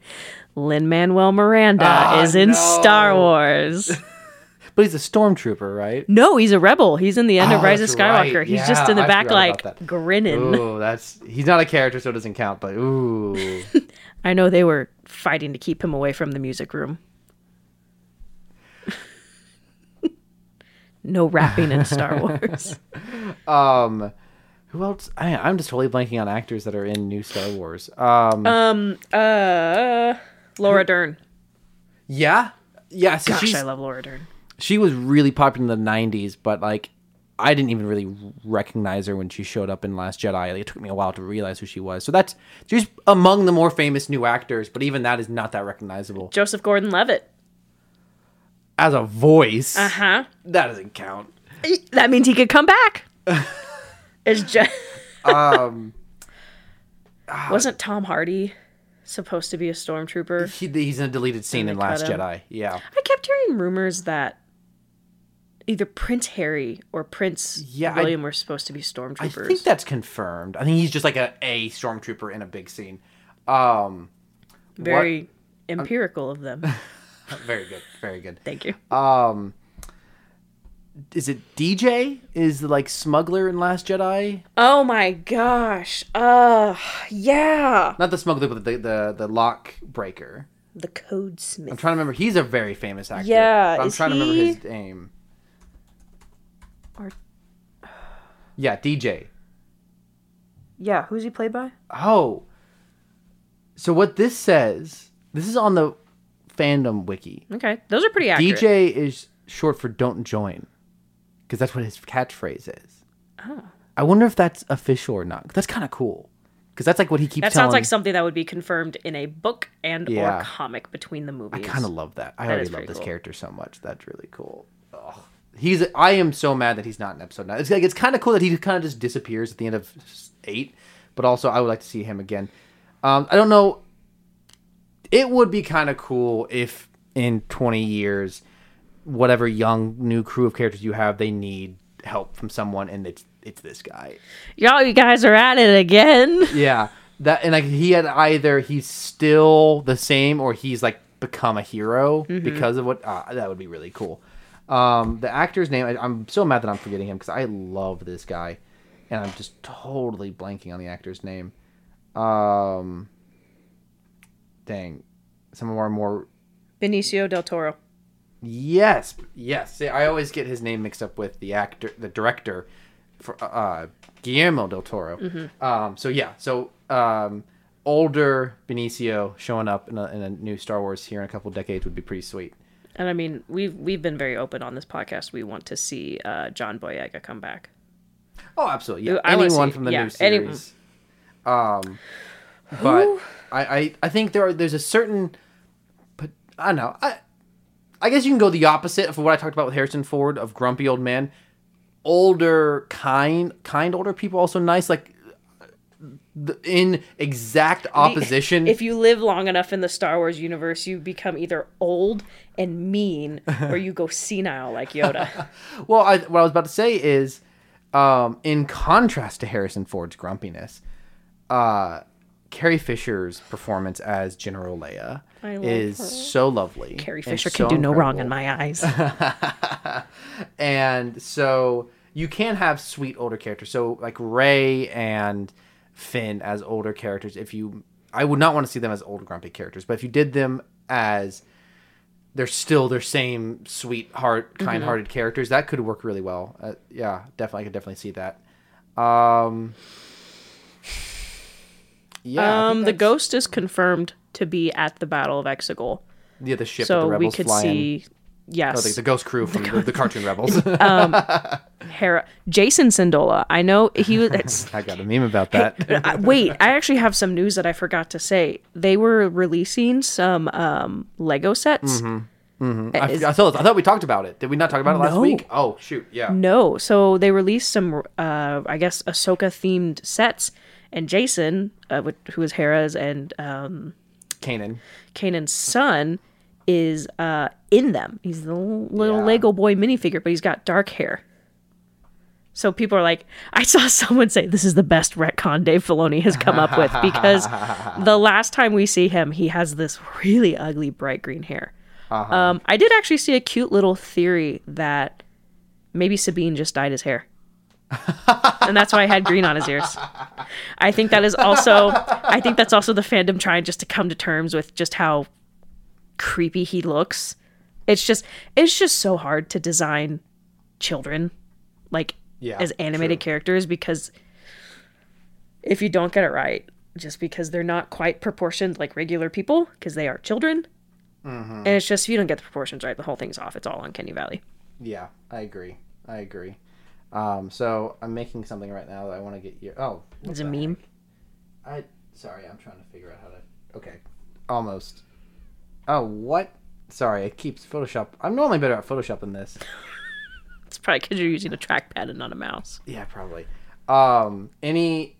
Lin-Manuel Miranda oh, is in no. Star Wars. But he's a stormtrooper, right? No, he's a rebel. He's in the end oh, of Rise of Skywalker. Right. He's yeah, just in the I back, like, grinning. Ooh, that's, he's not a character, so it doesn't count, but ooh. I know they were fighting to keep him away from the music room. No rapping in Star Wars. um... Who else? I, I'm just totally blanking on actors that are in new Star Wars. Um, um uh, Laura Dern. Yeah, yeah. So gosh, I love Laura Dern. She was really popular in the nineties, but like, I didn't even really recognize her when she showed up in Last Jedi. Like, it took me a while to realize who she was. So that's she's among the more famous new actors, but even that is not that recognizable. Joseph Gordon-Levitt as a voice. Uh huh. That doesn't count. That means he could come back. Is just um, uh, wasn't Tom Hardy supposed to be a stormtrooper? He, he's in a deleted scene in Last Jedi. Yeah, I kept hearing rumors that either Prince Harry or Prince yeah, William I, were supposed to be stormtroopers. I think that's confirmed. I think he's just like a, a stormtrooper in a big scene. Um, very what? empirical um, of them. Very good. Very good. Thank you. Um. Is it D J? Is the, like, smuggler in Last Jedi? Oh my gosh! Uh, yeah. Not the smuggler, but the the the lock breaker. The codesmith. I'm trying to remember. He's a very famous actor. Yeah, I'm is trying he... to remember his name. Or... Yeah, D J. Yeah, who's he played by? Oh. So what this says? This is on the fandom wiki. Okay, those are pretty accurate. D J is short for "Don't Join." Because that's what his catchphrase is. Oh. I wonder if that's official or not. That's kind of cool. Because that's like what he keeps that telling. That sounds like something that would be confirmed in a book and yeah. or comic between the movies. I kind of love that. I that already love this cool. character so much. That's really cool. Ugh. He's. I am so mad that he's not in episode nine. It's like it's kind of cool that he kind of just disappears at the end of eight. But also, I would like to see him again. Um, I don't know. It would be kind of cool if in twenty years... whatever young new crew of characters you have, they need help from someone, and it's it's this guy. Y'all, you guys are at it again. Yeah, that and like he had either he's still the same or he's like become a hero mm-hmm. because of what uh, that would be really cool. Um, the actor's name, I, I'm so mad that I'm forgetting him because I love this guy, and I'm just totally blanking on the actor's name. Um, dang, some of our more Benicio del Toro. Yes, yes. See, I always get his name mixed up with the actor, the director, for uh, Guillermo del Toro. Mm-hmm. Um, so yeah, so um, older Benicio showing up in a, in a new Star Wars here in a couple decades would be pretty sweet. And I mean, we've we've been very open on this podcast. We want to see uh, John Boyega come back. Oh, absolutely! Yeah, I anyone see, from the yeah, new series. Any... Um, but I, I, I think there are there's a certain, but I don't know. I I guess you can go the opposite of what I talked about with Harrison Ford of grumpy old man. Older kind kind older people also nice like. In exact opposition. If you live long enough in the Star Wars universe, you become either old and mean, or you go senile like Yoda. Well, I, what I was about to say is, um, in contrast to Harrison Ford's grumpiness, uh, Carrie Fisher's performance as General Leia is her. so lovely. Carrie Fisher can so do no incredible. wrong in my eyes. And so you can have sweet older characters. So like Rey and Finn as older characters. If you, I would not want to see them as old grumpy characters, but if you did them as they're still their same sweetheart, kind-hearted mm-hmm. characters, that could work really well. Uh, yeah, definitely, I could definitely see that. Um, yeah. Um, the Ghost is confirmed to be at the Battle of Exegol. Yeah, the ship. So that the rebels we could fly see. In. Yes, oh, the, the Ghost Crew from the, the, the cartoon Rebels. um, Hera, Jason Sindola. I know he was. I got a meme about that. Hey, I, wait, I actually have some news that I forgot to say. They were releasing some um, Lego sets. Mm-hmm. Mm-hmm. I, Is, I, thought, I thought we talked about it. Did we not talk about it last no. week? Oh shoot, yeah. No, so they released some, uh, I guess, Ahsoka themed sets, and Jason, uh, with, who is Hera's and um, Kanan, Kanan's son. Is uh in them. He's the little yeah. Lego boy minifigure, but he's got dark hair. So people are like, I saw someone say this is the best retcon Dave Filoni has come up with, because the last time we see him, he has this really ugly bright green hair. Uh-huh. Um, I did actually see a cute little theory that maybe Sabine just dyed his hair. And that's why I had green on his ears. I think that is also, I think that's also the fandom trying just to come to terms with just how creepy he looks. It's just it's just so hard to design children like yeah, as animated true. characters, because if you don't get it right, just because they're not quite proportioned like regular people, because they are children. Mm-hmm. And it's just if you don't get the proportions right, the whole thing's off. It's all Uncanny Valley. Yeah, I agree. I agree. Um, so I'm making something right now that I want to get you. Oh, it's a meme. Heck? I sorry, I'm trying to figure out how to. Okay, almost. Oh, what? Sorry, it keeps Photoshop. I'm normally better at Photoshop than this. It's probably because you're using a trackpad and not a mouse. Yeah, probably. Um, any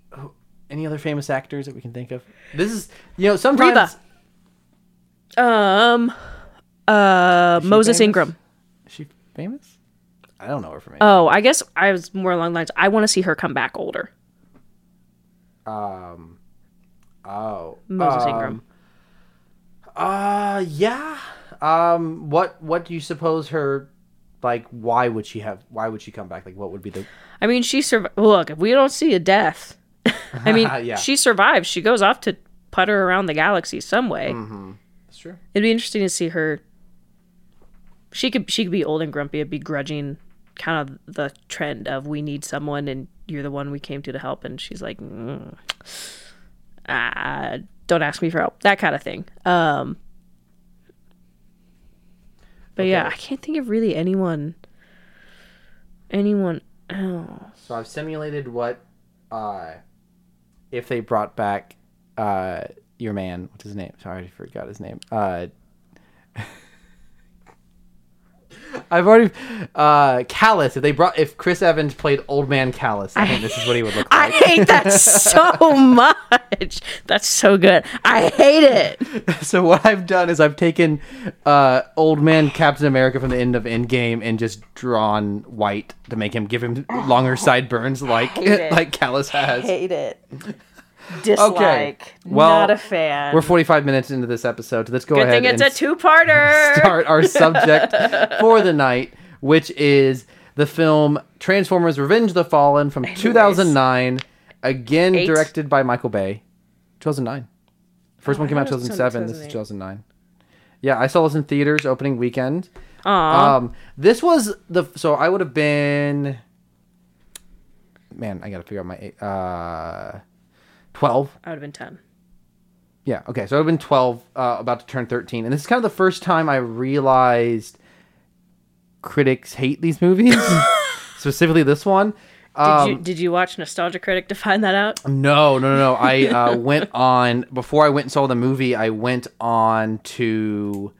any other famous actors that we can think of? This is, you know, sometimes... Reba. Um, uh, Moses famous? Ingram. Is she famous? I don't know her from anywhere. Oh, I guess I was more along the lines. I want to see her come back older. Um, oh. Moses um, Ingram. Uh, yeah. Um, what, what do you suppose her, like, why would she have, why would she come back? Like, what would be the... I mean, she survived. Look, if we don't see a death, I mean, yeah. she survives. She goes off to putter around the galaxy some way. Mm-hmm. That's true. It'd be interesting to see her. She could, she could be old and grumpy, a begrudging kind of the trend of we need someone and you're the one we came to to help. And she's like, mm, ah, don't ask me for help, that kind of thing. Um, but okay. yeah, I can't think of really anyone, anyone else. So I've simulated what, uh, if they brought back, uh, your man, what's his name? Sorry, I forgot his name. Uh, I've already, uh, Callis. If they brought, if Chris Evans played Old Man Callis, I, I think this is what he would look like. I hate that so much. That's so good. I hate it. So what I've done is I've taken uh, Old Man Captain America from the end of Endgame and just drawn white to make him give him longer sideburns like like Callis has. I hate it. Dislike. Okay. Well, not a fan. We're forty-five minutes into this episode, so let's go Good ahead thing it's and a two-parter. Start our subject for the night, which is the film Transformers Revenge of the Fallen from Anyways. two thousand nine, again Eight. directed by Michael Bay. two thousand nine. First oh, one came out in two thousand seven. This is two thousand nine. Yeah, I saw this in theaters opening weekend. Aww. Um, this was the... So I would have been... Man, I got to figure out my... Eight, uh, twelve. I would have been ten. Yeah, okay. So I would have been twelve, uh, about to turn thirteen. And this is kind of the first time I realized critics hate these movies. Specifically this one. Um, did you did you watch Nostalgia Critic to find that out? No, no, no, no. I uh, went on... Before I went and saw the movie, I went on to...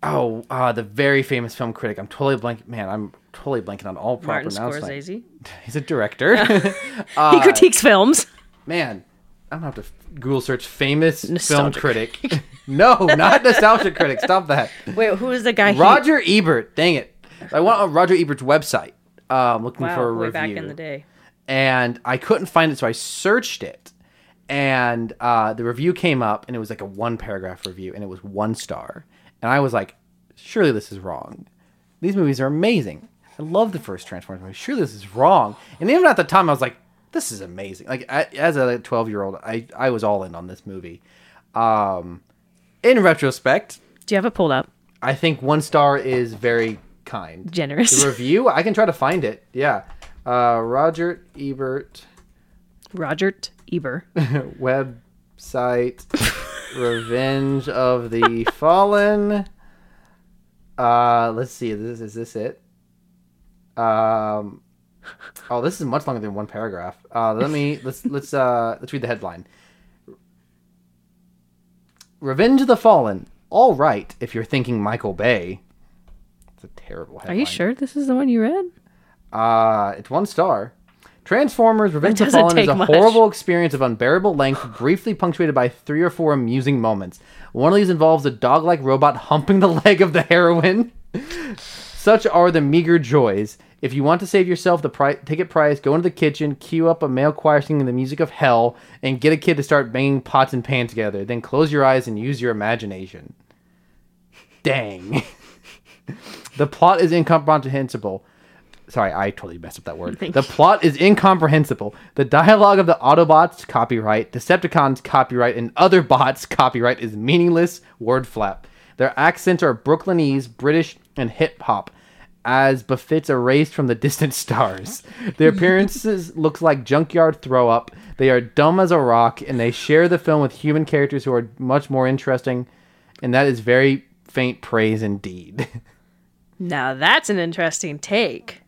Oh, uh, the very famous film critic. I'm totally blanking. Man, I'm totally blanking on all proper pronouncements. Martin Scorsese. He's a director. Yeah. uh, he critiques films. Man, I don't have to Google search famous nostalgia film critic. No, not Nostalgia Critic. Stop that. Wait, who is the guy? Roger he... Ebert. Dang it! I went on Roger Ebert's website um, looking wow, for a way review back in the day, and I couldn't find it, so I searched it. And uh, the review came up, and it was like a one-paragraph review, and it was one star. And I was like, surely this is wrong. These movies are amazing. I love the first Transformers movie. Surely this is wrong. And even at the time, I was like, this is amazing. Like, I, as a twelve-year-old, I, I was all in on this movie. Um, in retrospect... Do you have it pulled up? I think one star is very kind. Generous. The review? I can try to find it. Yeah. Uh, Roger Ebert. Roger Ebert. Website... Revenge of the Fallen. Uh, let's see. Is this, is this it? Um, oh, this is much longer than one paragraph. Uh, let me let's let's uh, let's read the headline. Revenge of the Fallen. All right, if you're thinking Michael Bay. It's a terrible headline. Are you sure this is the one you read? Uh, it's one star. Transformers Revenge of the Fallen is a much. horrible experience of unbearable length, briefly punctuated by three or four amusing moments. One of these involves a dog-like robot humping the leg of the heroine. Such are the meager joys. If you want to save yourself the pri- ticket price, go into the kitchen, cue up a male choir singing the music of hell, and get a kid to start banging pots and pans together. Then close your eyes and use your imagination. Dang. The plot is incomprehensible. Sorry, I totally messed up that word. Thank the you. Plot is incomprehensible. The dialogue of the Autobots, copyright, Decepticons, copyright, and other bots, copyright, is meaningless word flap. Their accents are Brooklynese, British, and hip-hop, as befits a race from the distant stars. Their appearances look like junkyard throw-up. They are dumb as a rock, and they share the film with human characters who are much more interesting, and that is very faint praise indeed. Now that's an interesting take.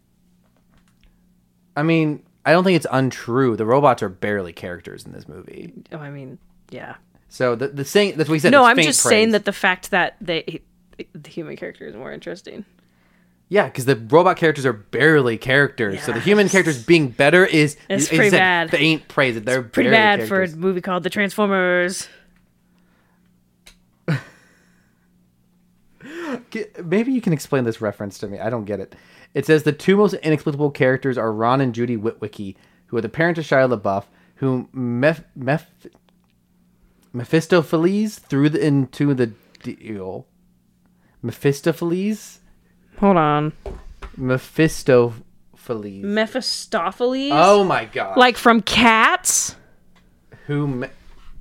I mean, I don't think it's untrue. The robots are barely characters in this movie. Oh, I mean, yeah. So the the saying that's what we said. No, it's I'm faint just praise. saying that the fact that they the human character is more interesting. Yeah, because the robot characters are barely characters. Yes. So the human characters being better is it's is, pretty is bad. Faint praise. It's They're pretty bad characters. For a movie called The Transformers. Maybe you can explain this reference to me. I don't get it. It says the two most inexplicable characters are Ron and Judy Witwicky, who are the parents of Shia LaBeouf, who mef- mef- Mephistopheles threw the, into the deal. Mephistopheles? Hold on. Mephistopheles. Mephistopheles? Oh my god. Like from Cats? Who... Me-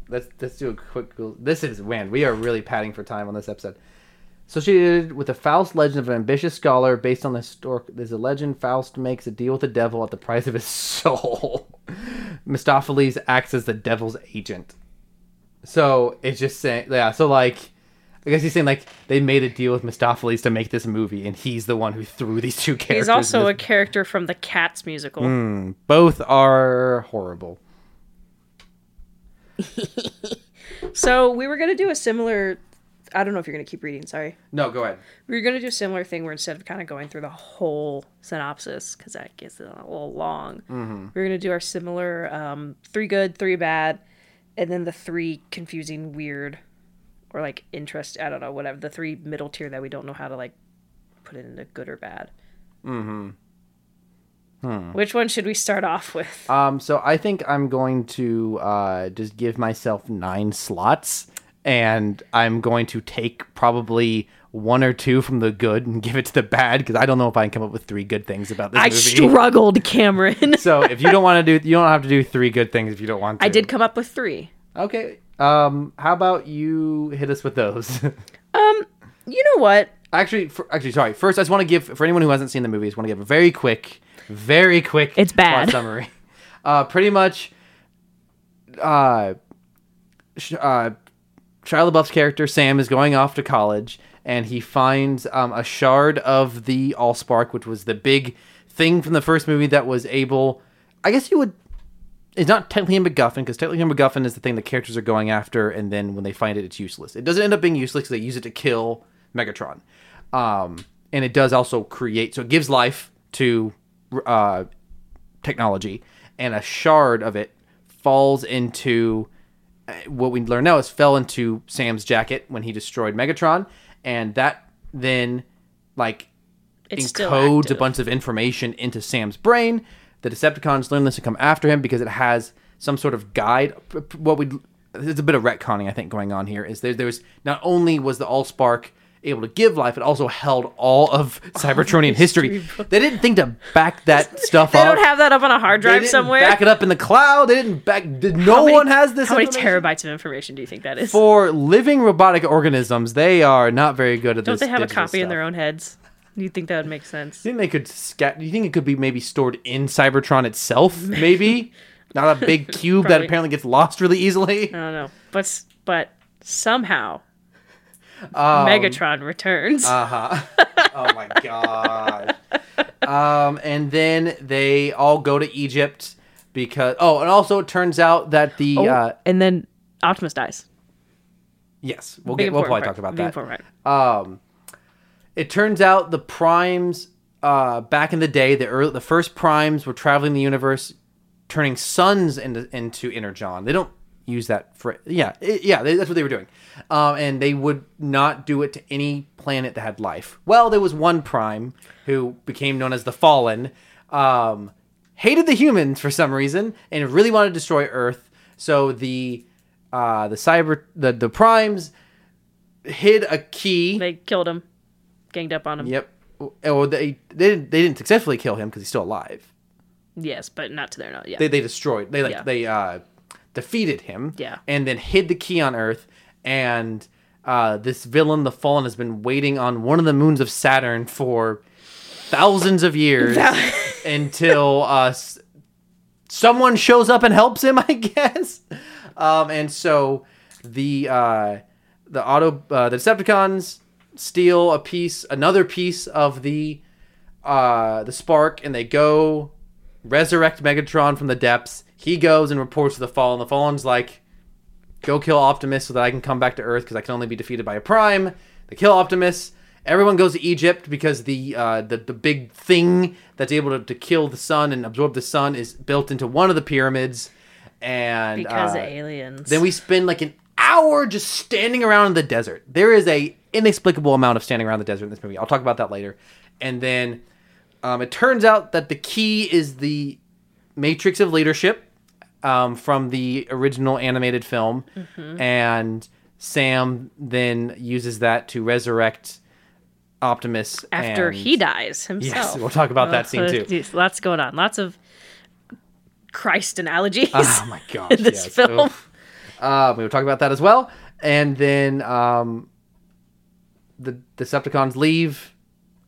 let's, let's do a quick... This is... Man, we are really padding for time on this episode. Associated with a Faust legend of an ambitious scholar based on the historic... There's a legend Faust makes a deal with the devil at the price of his soul. Mephistopheles acts as the devil's agent. So, it's just saying... Yeah, so like... I guess he's saying like they made a deal with Mephistopheles to make this movie and he's the one who threw these two characters. He's also a character from the Cats musical. Mm, both are horrible. So, we were going to do a similar... I don't know if you're going to keep reading, sorry. No, go ahead. We were going to do a similar thing where instead of kind of going through the whole synopsis, because that gets a little long, mm-hmm. we were going to do our similar um, three good, three bad, and then the three confusing, weird, or like interest, I don't know, whatever, the three middle tier that we don't know how to like put it into good or bad. Mm-hmm. Hmm. Which one should we start off with? Um, so I think I'm going to uh, just give myself nine slots. And I'm going to take probably one or two from the good and give it to the bad, because I don't know if I can come up with three good things about this I movie. I struggled, Cameron. So if you don't want to do, you don't have to do three good things if you don't want to. I did come up with three. Okay. Um, how about you hit us with those? um, you know what? Actually, for, actually, sorry. First, I just want to give, for anyone who hasn't seen the movie, I just want to give a very quick, very quick it's bad. summary. Uh, pretty much, uh, sh- uh, Shia LaBeouf's character, Sam, is going off to college, and he finds um, a shard of the Allspark, which was the big thing from the first movie that was able, I guess you would, it's not technically a MacGuffin, because technically a MacGuffin is the thing the characters are going after, and then when they find it, it's useless. It doesn't end up being useless, because they use it to kill Megatron. Um, and it does also create, so it gives life to uh, technology, and a shard of it falls into, what we learn now is fell into Sam's jacket when he destroyed Megatron, and that then, like, it's encodes a bunch of information into Sam's brain. The Decepticons learn this and come after him because it has some sort of guide. What we There's a bit of retconning, I think, going on here. Is there, there's not only was the Allspark able to give life, it also held all of Cybertronian oh, history. history. They didn't think to back that stuff they up. They don't have that up on a hard drive they didn't somewhere. Back it up in the cloud. They didn't back. Did, no many, one has this. How many terabytes of information do you think that is? For living robotic organisms, they are not very good at don't this. Don't they have a copy stuff. in their own heads? Do you think that would make sense? You think they could scat? You think it could be maybe stored in Cybertron itself? Maybe not a big cube that apparently gets lost really easily. I don't know, but but somehow. Um, Megatron returns. Uh-huh. Oh my god. Um, and then they all go to Egypt because oh, and also it turns out that the oh, uh and then Optimus dies. Yes, we'll Big get we'll probably part. talk about Big that. Part. Um it turns out the primes uh back in the day, the early, the first primes were traveling the universe turning suns into into energon. They don't use that for yeah it, yeah that's what they were doing, um and they would not do it to any planet that had life. Well, there was one prime who became known as the Fallen, um hated the humans for some reason and really wanted to destroy Earth, so the uh the cyber the the primes hid a key. They killed him, ganged up on him. Yep. Or they they didn't, they didn't successfully kill him because he's still alive. Yes, but not to their knowledge. Yeah, they, they destroyed they like yeah. they uh defeated him, yeah, and then hid the key on Earth, and uh, this villain, the Fallen, has been waiting on one of the moons of Saturn for thousands of years until uh, someone shows up and helps him, I guess. Um, and so the uh, the auto uh, the Decepticons steal a piece, another piece of the uh, the spark, and they go resurrect Megatron from the depths. He goes and reports to the Fallen. The Fallen's like, go kill Optimus so that I can come back to Earth because I can only be defeated by a Prime. They kill Optimus. Everyone goes to Egypt because the uh, the, the big thing that's able to, to kill the sun and absorb the sun is built into one of the pyramids. And because uh, of aliens. Then we spend like an hour just standing around in the desert. There is a inexplicable amount of standing around the desert in this movie. I'll talk about that later. And then um, it turns out that the key is the Matrix of Leadership. Um, from the original animated film, mm-hmm. and Sam then uses that to resurrect Optimus after and... he dies himself. Yes, we'll talk about well, that scene too. Geez, lots going on, lots of Christ analogies. Oh my gosh, in this yes. film. Uh, we will talk about that as well, and then um, the, the Decepticons leave,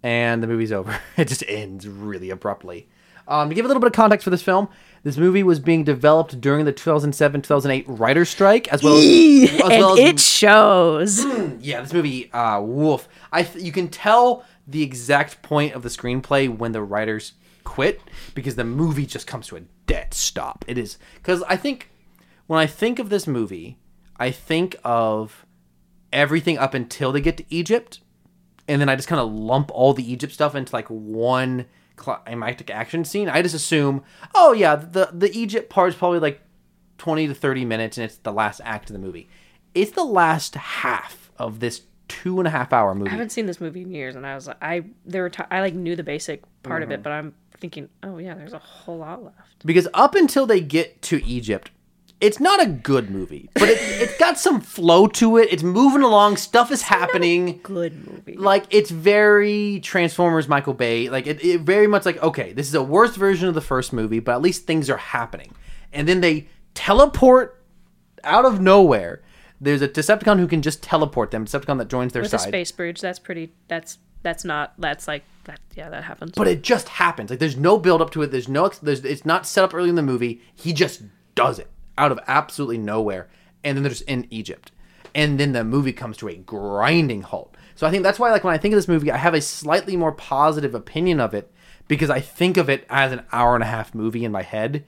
and the movie's over. It just ends really abruptly. Um, to give a little bit of context for this film, this movie was being developed during the two thousand seven two thousand eight writer's strike, as well as, Eee, as, well as it shows. Yeah, this movie, uh, woof. I th- you can tell the exact point of the screenplay when the writers quit because the movie just comes to a dead stop. It is because I think when I think of this movie, I think of everything up until they get to Egypt, and then I just kind of lump all the Egypt stuff into like one climactic action scene. I just assume, oh yeah, the the Egypt part is probably like twenty to thirty minutes, and it's the last act of the movie. It's the last half of this two and a half hour movie. I haven't seen this movie in years, and I was like, I there were t- I like knew the basic part mm-hmm. of it, but I'm thinking, oh yeah, there's a whole lot left. Because up until they get to Egypt, It's not a good movie, but it, it's got some flow to it. It's moving along. Stuff is it's happening. Not a good movie. Like, it's very Transformers Michael Bay. Like, it, it very much like, okay, this is a worse version of the first movie, but at least things are happening. And then they teleport out of nowhere. There's a Decepticon who can just teleport them. Decepticon that joins their With side. With a space bridge. That's pretty... That's that's not... That's like... That, yeah, that happens. But it just happens. Like, there's no build up to it. There's no... There's, it's not set up early in the movie. He just does it. Out of absolutely nowhere, and then they're just in Egypt, and then the movie comes to a grinding halt. So I think that's why, like, when I think of this movie, I have a slightly more positive opinion of it, because I think of it as an hour and a half movie in my head.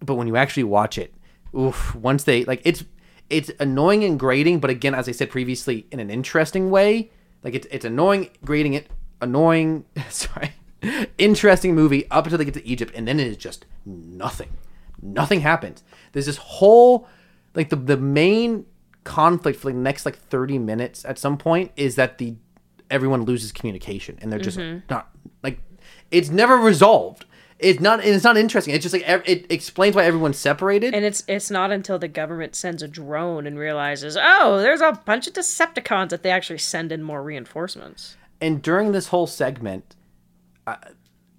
But when you actually watch it, oof! Once they like, it's it's annoying and grating. But again, as I said previously, in an interesting way. Like, it's it's annoying, grating, it annoying. Sorry, interesting movie up until they get to Egypt, and then it is just nothing. Nothing happens. There's this whole, like, the the main conflict for the next, like, thirty minutes at some point is that the everyone loses communication, and they're just mm-hmm. not, like, it's never resolved. It's not, it's not interesting. It's just, like, it explains why everyone's separated. And it's it's not until the government sends a drone and realizes, oh, there's a bunch of Decepticons, that they actually send in more reinforcements. And during this whole segment, uh,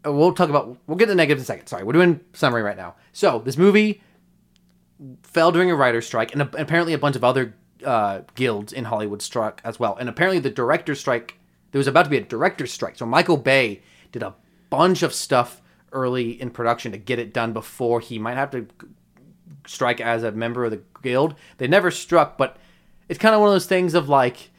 we'll talk about, we'll get to the negatives in a second. Sorry, we're doing summary right now. So, this movie fell during a writer's strike, and a, apparently a bunch of other uh, guilds in Hollywood struck as well. And apparently the director's strike, there was about to be a director's strike. So, Michael Bay did a bunch of stuff early in production to get it done before he might have to strike as a member of the guild. They never struck, but it's kind of one of those things of, like,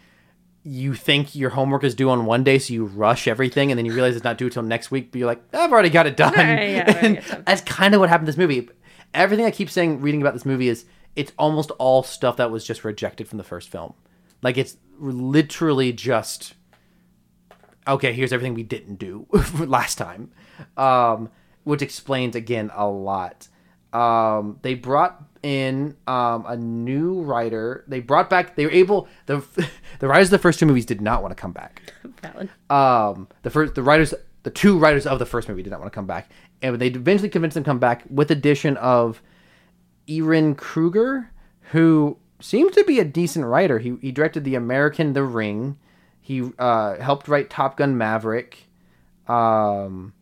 you think your homework is due on one day, so you rush everything, and then you realize it's not due until next week, but you're like, I've already got it done. Yeah, yeah, and done. That's kind of what happened to this movie. Everything I keep saying, reading about this movie, is it's almost all stuff that was just rejected from the first film. Like, it's literally just, okay, here's everything we didn't do last time, um, which explains, again, a lot. Um, they brought in um, a new writer. They brought back, they were able, the the writers of the first two movies did not want to come back. Valid. Um, the first, the writers, the two writers of the first movie did not want to come back. And they eventually convinced them to come back with addition of Erin Kruger, who seems to be a decent writer. He he directed The American, The Ring. He uh, helped write Top Gun Maverick. Um,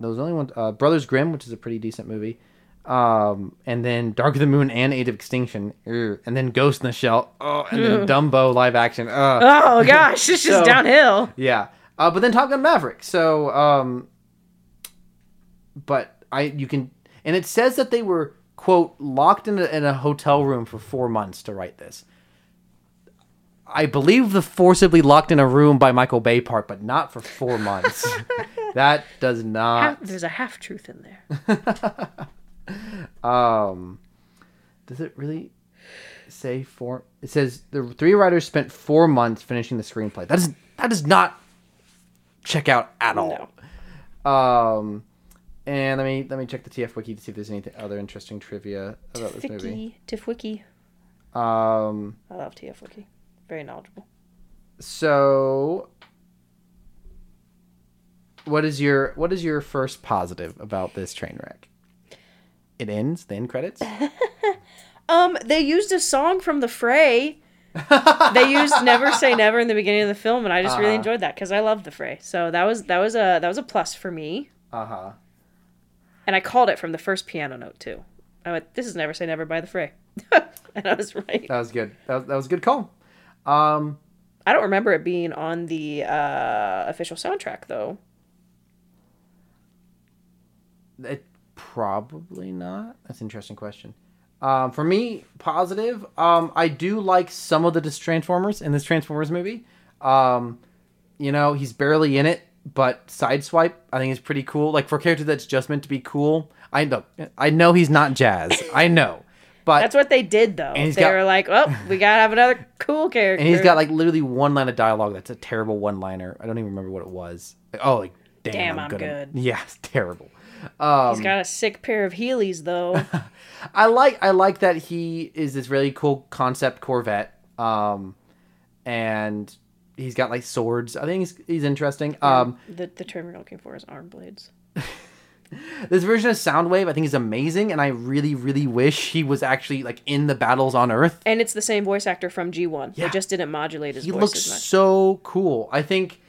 those only ones, uh, Brothers Grimm, which is a pretty decent movie. Um, and then Dark of the Moon and Age of Extinction, Ugh. and then Ghost in the Shell, oh, and Ugh. then Dumbo live action. Ugh. Oh gosh, it's so, just downhill. Yeah, uh, but then Top Gun Maverick. So, um, but I you can, and it says that they were, quote, locked in a, in a hotel room for four months to write this. I believe the forcibly locked in a room by Michael Bay part, but not for four months. That does not. Half, there's a half truth in there. Um, does it really say four? It says the three writers spent four months finishing the screenplay. That is that does not check out at all. No. Um, and let me let me check the T F Wiki to see if there's anything other interesting trivia about this movie. T F Wiki. Um, I love T F Wiki. Very knowledgeable. So, what is your what is your first positive about this train wreck? It ends, the end credits. um, they used a song from The Fray. They used "Never Say Never" in the beginning of the film, and I just uh-huh. really enjoyed that because I loved The Fray. So that was that was a that was a plus for me. Uh huh. And I called it from the first piano note too. I went, "This is Never Say Never by The Fray," and I was right. That was good. That was, that was a good call. Um, I don't remember it being on the uh, official soundtrack though. It. Probably not. That's an interesting question. Um, for me, positive. Um, I do like some of the Transformers in this Transformers movie. Um, you know, he's barely in it, but Sideswipe, I think, is pretty cool. Like, for a character that's just meant to be cool, I know, I know he's not Jazz. I know. But that's what they did, though. They got, were like, oh, we gotta have another cool character. And he's got, like, literally one line of dialogue that's a terrible one-liner. I don't even remember what it was. Like, oh, like, damn, damn I'm, I'm good. good. Yeah, it's terrible. Um, he's got a sick pair of Heelys, though. I like I like that he is this really cool concept Corvette, um, and he's got, like, swords. I think he's, he's interesting. Um, the the term you're looking for is arm blades. This version of Soundwave, I think, is amazing, and I really, really wish he was actually like in the battles on Earth. And it's the same voice actor from G one. Yeah. They just didn't modulate his he voice looks as much. So cool. I think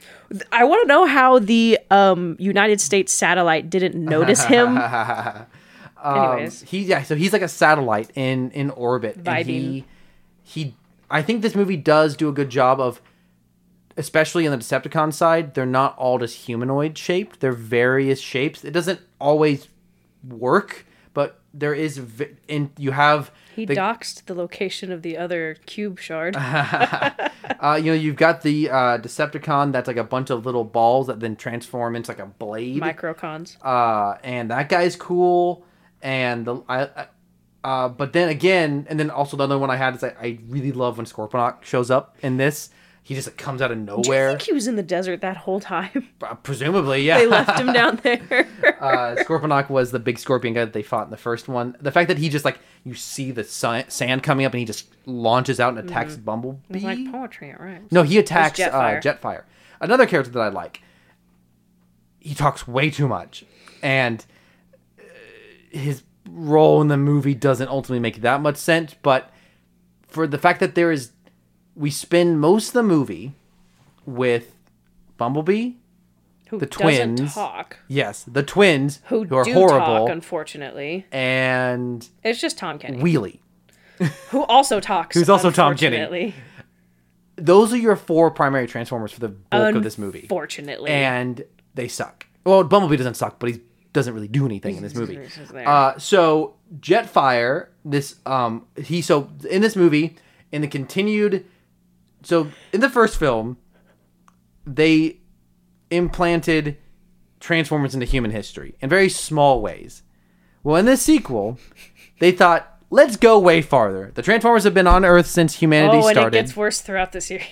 I want to know how the um, United States satellite didn't notice him. Anyways, um, he yeah, so he's like a satellite in in orbit, vibing. And he he. I think this movie does do a good job of, especially in the Decepticon side, they're not all just humanoid shaped. They're various shapes. It doesn't always work, but there is, vi- and you have. He the, doxed the location of the other cube shard. uh, you know, you've got the uh, Decepticon that's like a bunch of little balls that then transform into like a blade. Microcons. Uh, and that guy's cool. And the, I, I Uh, but then again, and then also the other one I had is I, I really love when Scorponok shows up in this. He just like, comes out of nowhere. Do you think he was in the desert that whole time? Uh, presumably, yeah. They left him down there. uh, Scorponok was the big scorpion guy that they fought in the first one. The fact that he just like, you see the sun, sand coming up and he just launches out and attacks mm-hmm. Bumblebee. It's like poetry, it rhymes. No, he attacks Jetfire. Uh, Jetfire. Another character that I like. He talks way too much. And uh, his role in the movie doesn't ultimately make that much sense, but for the fact that there is, we spend most of the movie with Bumblebee, who the twins doesn't talk. Yes, the twins who, who are do horrible, talk, unfortunately, and it's just Tom Kenny Wheelie, who also talks. Who's also Tom Kenny. Those are your four primary Transformers for the bulk of this movie. Unfortunately, and they suck. Well, Bumblebee doesn't suck, but he's. Doesn't really do anything in this movie. Uh, so Jetfire, this um, he so in this movie in the continued, so in the first film, they implanted Transformers into human history in very small ways. Well, in this sequel, they thought, let's go way farther. The Transformers have been on Earth since humanity started. Oh, and it gets worse throughout the series.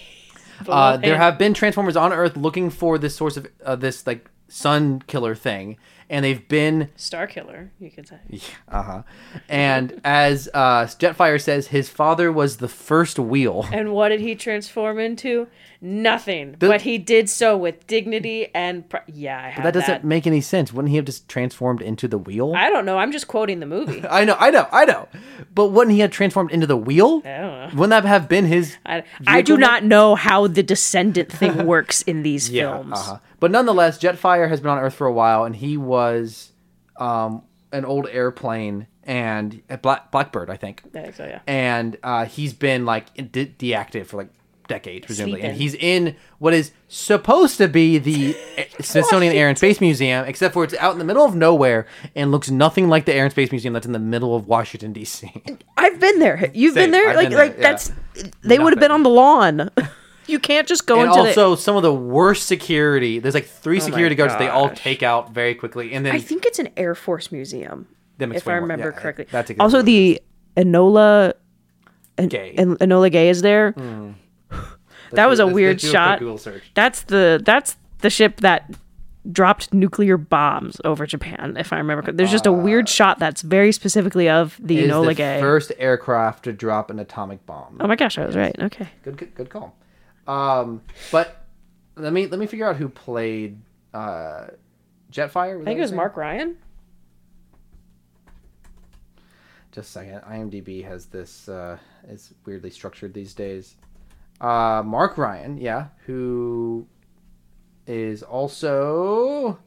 uh, there have been Transformers on Earth looking for this source of uh, this like. Sun killer thing, and they've been star killer, you could say. Yeah, uh-huh. And as uh Jetfire says, his father was the first wheel. And what did he transform into? Nothing. The... But he did so with dignity and pr- yeah, I have but that doesn't that. Make any sense. Wouldn't he have just transformed into the wheel? I don't know. I'm just quoting the movie. I know, I know, I know. But wouldn't he have transformed into the wheel? I don't know. Wouldn't that have been his I, I do not know how the descendant thing works in these yeah, films. Uh-huh. But nonetheless, Jetfire has been on Earth for a while, and he was um, an old airplane and a black, Blackbird, I think. I think so, yeah. And uh, he's been like de- deactive for like decades, presumably. Sleeping. And he's in what is supposed to be the Smithsonian Air and Space Museum, except for it's out in the middle of nowhere and looks nothing like the Air and Space Museum that's in the middle of Washington, D C I've been there. You've Same. Been there? I've like, been there, like yeah. That's they would have been on the lawn. You can't just go and into also, the... also, some of the worst security... There's like three oh security guards that they all take out very quickly. And then I think it's an Air Force museum, if I remember yeah, correctly. That's exactly also, the Enola... En- Gay. En- Enola Gay is there. Mm. That was a let's, weird let's shot. A Google search. That's the that's the ship that dropped nuclear bombs over Japan, if I remember correctly. There's just a weird uh, shot that's very specifically of the Enola the Gay. Is the first aircraft to drop an atomic bomb. Oh my gosh, I was yes. right. Okay. Good, good, good call. Um, but let me let me figure out who played uh, Jetfire. I think it was name? Mark Ryan. Just a second. IMDb has this uh, is weirdly structured these days. Uh, Mark Ryan, yeah, who is also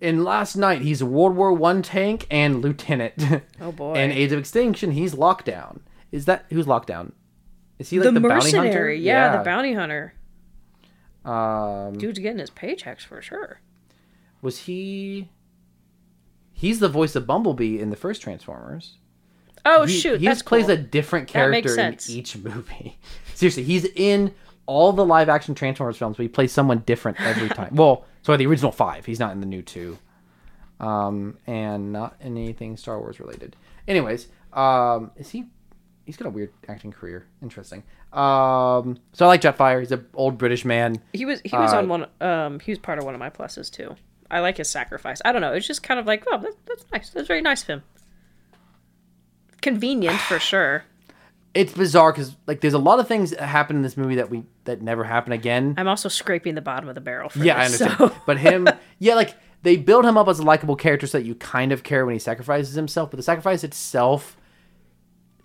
in Last Night. He's a World War One tank and lieutenant. Oh boy! And Age of Extinction, he's Lockdown. Is that who's Lockdown? Is he like the, the mercenary? Bounty hunter? Yeah, yeah, the bounty hunter. Um, Dude's getting his paychecks for sure. Was he? He's the voice of Bumblebee in the first Transformers. Oh he, shoot! He that's just plays cool. a different character in each movie. Seriously, he's in all the live-action Transformers films, but he plays someone different every time. Well, sorry, the original five. He's not in the new two, um, and not in anything Star Wars related. Anyways, um, is he? He's got a weird acting career. Interesting. Um, so I like Jetfire. He's an old British man. He was he was uh, on one. Um, he was part of one of my pluses too. I like his sacrifice. I don't know. It's just kind of like, oh, that, that's nice. That's very nice of him. Convenient for sure. It's bizarre because like there's a lot of things that happen in this movie that we that never happen again. I'm also scraping the bottom of the barrel. for Yeah, this, I understand. So. But him, yeah, like they build him up as a likable character so that you kind of care when he sacrifices himself, but the sacrifice itself,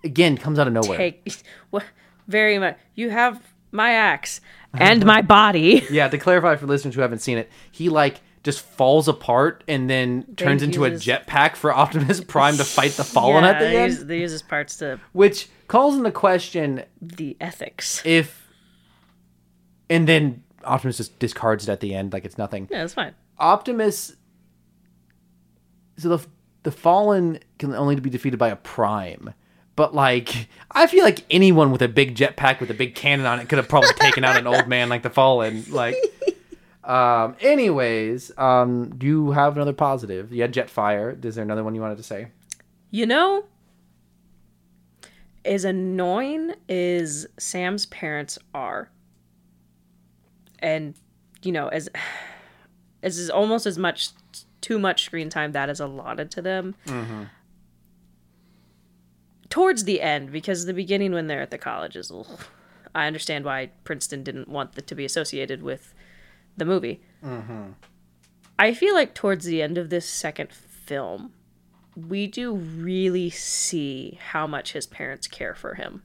again, comes out of nowhere. Take, well, very much. You have my axe and my body. Yeah, to clarify for listeners who haven't seen it, he, like, just falls apart and then turns they into uses... a jetpack for Optimus Prime to fight the Fallen yeah, at the they end. Use, they use his parts to... Which calls into question... the ethics. If... And then Optimus just discards it at the end like it's nothing. Yeah, that's fine. Optimus, so the the Fallen can only be defeated by a Prime, but like I feel like anyone with a big jetpack with a big cannon on it could have probably taken out an old man like the Fallen. Like, um, anyways, um, do you have another positive? You had Jetfire. Is there another one you wanted to say? You know, as annoying as Sam's parents are, and you know as. This is almost as much, too much screen time that is allotted to them. Mm-hmm. Towards the end, because the beginning when they're at the colleges, ugh, I understand why Princeton didn't want it to be associated with the movie. Mm-hmm. I feel like towards the end of this second film, we do really see how much his parents care for him.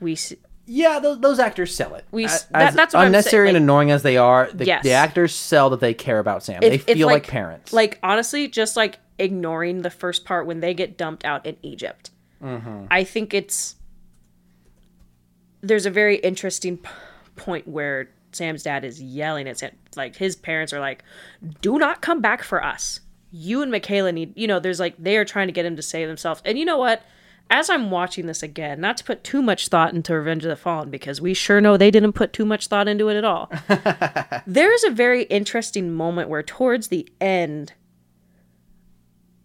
We see... Yeah, those, those actors sell it. We as, that, that's what unnecessary I'm saying. Like, and annoying as they are, the, yes. the actors sell that they care about Sam. It, they feel like, like parents. Like, honestly, just like ignoring the first part when they get dumped out in Egypt. Mm-hmm. I think it's... There's a very interesting p- point where Sam's dad is yelling at Sam. Like, his parents are like, do not come back for us. You and Michaela need... You know, there's like... They are trying to get him to save themselves. And you know what? As I'm watching this again, not to put too much thought into Revenge of the Fallen, because we sure know they didn't put too much thought into it at all. There is a very interesting moment where towards the end,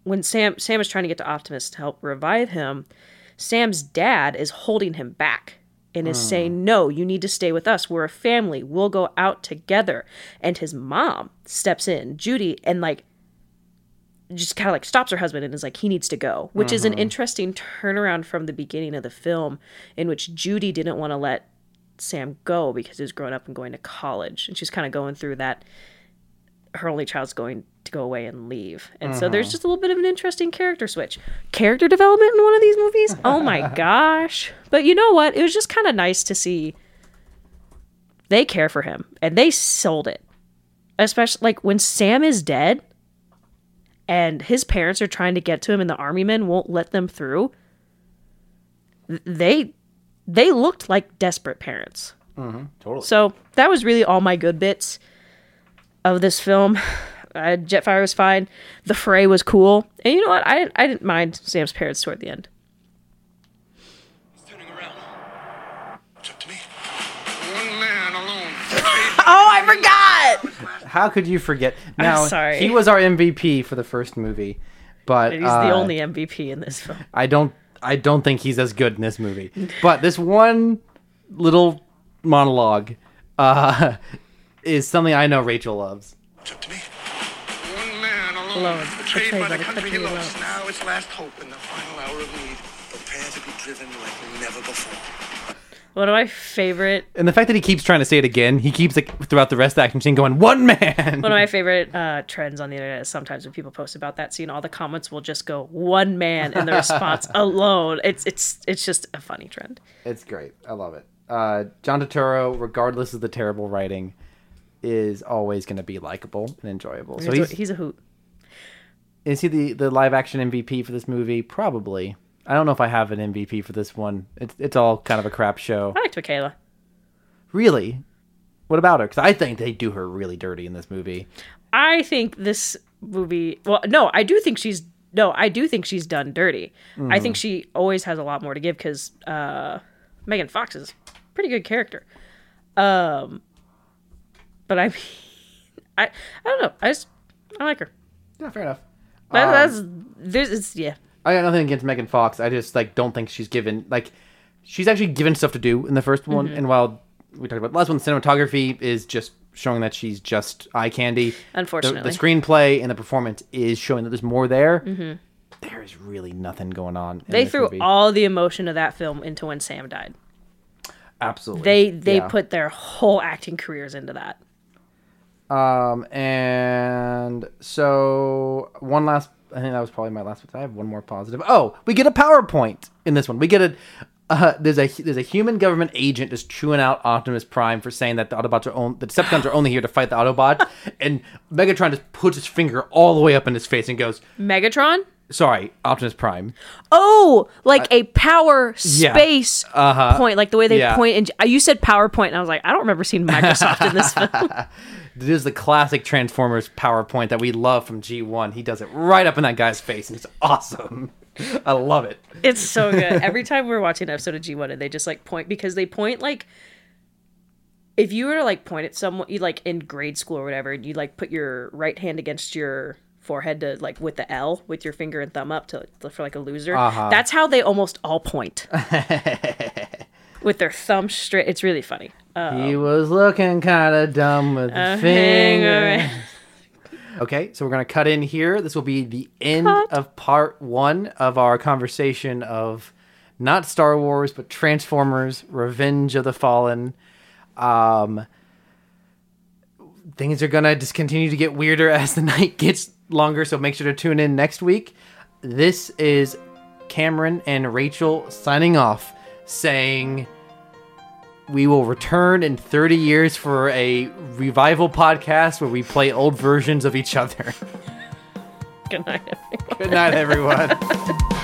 when Sam Sam is trying to get to Optimus to help revive him, Sam's dad is holding him back and is mm. saying, no, you need to stay with us. We're a family. We'll go out together. And his mom steps in, Judy, and like, just kind of like stops her husband and is like, he needs to go, which mm-hmm. is an interesting turnaround from the beginning of the film in which Judy didn't want to let Sam go because he was grown up and going to college. And she's kind of going through that. Her only child's going to go away and leave. And mm-hmm. so there's just a little bit of an interesting character switch. Character development in one of these movies? Oh my gosh. But you know what? It was just kind of nice to see they care for him and they sold it. Especially like when Sam is dead, and his parents are trying to get to him, and the army men won't let them through. They, they looked like desperate parents. Mm-hmm, totally. So that was really all my good bits of this film. Uh, Jetfire was fine. The fray was cool, and you know what? I I didn't mind Sam's parents toward the end. He's turning around. It's up to me. One man alone. Oh, I forgot. How could you forget? Now, I'm sorry. He was our M V P for the first movie, but he's uh, the only M V P in this film. I don't, I don't think he's as good in this movie. But this one little monologue uh, is something I know Rachel loves. It's up to me. One man alone, alone. Betrayed, betrayed by the country he loves. Now it's last hope in the final hour of need. Prepare to be driven like never before. One of my favorite... And the fact that he keeps trying to say it again, he keeps, like, throughout the rest of the action scene going, one man! One of my favorite uh, trends on the internet is sometimes when people post about that scene, all the comments will just go, one man, and the response, alone. It's it's it's just a funny trend. It's great. I love it. Uh, John Turturro, regardless of the terrible writing, is always going to be likable and enjoyable. So he's, he's, he's a hoot. Is he the, the live-action M V P for this movie? Probably. I don't know if I have an M V P for this one. It's it's all kind of a crap show. I liked Michaela. Really? What about her? Because I think they do her really dirty in this movie. I think this movie... Well, no, I do think she's... No, I do think she's done dirty. Mm. I think she always has a lot more to give because uh, Megan Fox is a pretty good character. Um, but I mean... I, I don't know. I just... I like her. Yeah, fair enough. But um, that's... There's, it's, yeah. I got nothing against Megan Fox. I just, like, don't think she's given, like, she's actually given stuff to do in the first one. Mm-hmm. And while we talked about the last one, cinematography is just showing that she's just eye candy. Unfortunately. The, the screenplay and the performance is showing that there's more there. Mm-hmm. There is really nothing going on. They threw movie. all the emotion of that film into when Sam died. Absolutely. They they yeah. put their whole acting careers into that. Um, and And so one last, I think that was probably my last, I have one more positive. Oh, we get a PowerPoint in this one. We get a, uh, there's a, there's a human government agent just chewing out Optimus Prime for saying that the Autobots are only, the Decepticons are only here to fight the Autobot. And Megatron just puts his finger all the way up in his face and goes, Megatron? Sorry, Optimus Prime. Oh, like uh, a power space yeah, uh-huh, point, like the way they yeah. point. And uh, you said PowerPoint, and I was like, I don't remember seeing Microsoft in this film. This is the classic Transformers PowerPoint that we love from G one. He does it right up in that guy's face, and it's awesome. I love it. It's so good. Every time we're watching an episode of G one, and they just like point, because they point like, if you were to like point at someone, you like in grade school or whatever, and you like put your right hand against your forehead to like with the L with your finger and thumb up to for like a loser. Uh-huh. That's how they almost all point with their thumb straight. It's really funny. Uh-oh. He was looking kind of dumb with a the finger. finger. Okay, so we're gonna cut in here. This will be the end cut. of part one of our conversation of not Star Wars but Transformers: Revenge of the Fallen. Um, things are gonna just continue to get weirder as the night gets longer, so make sure to tune in next week. This is Cameron and Rachel signing off, saying we will return in thirty years for a revival podcast where we play old versions of each other. Good night, everyone. Good night, everyone.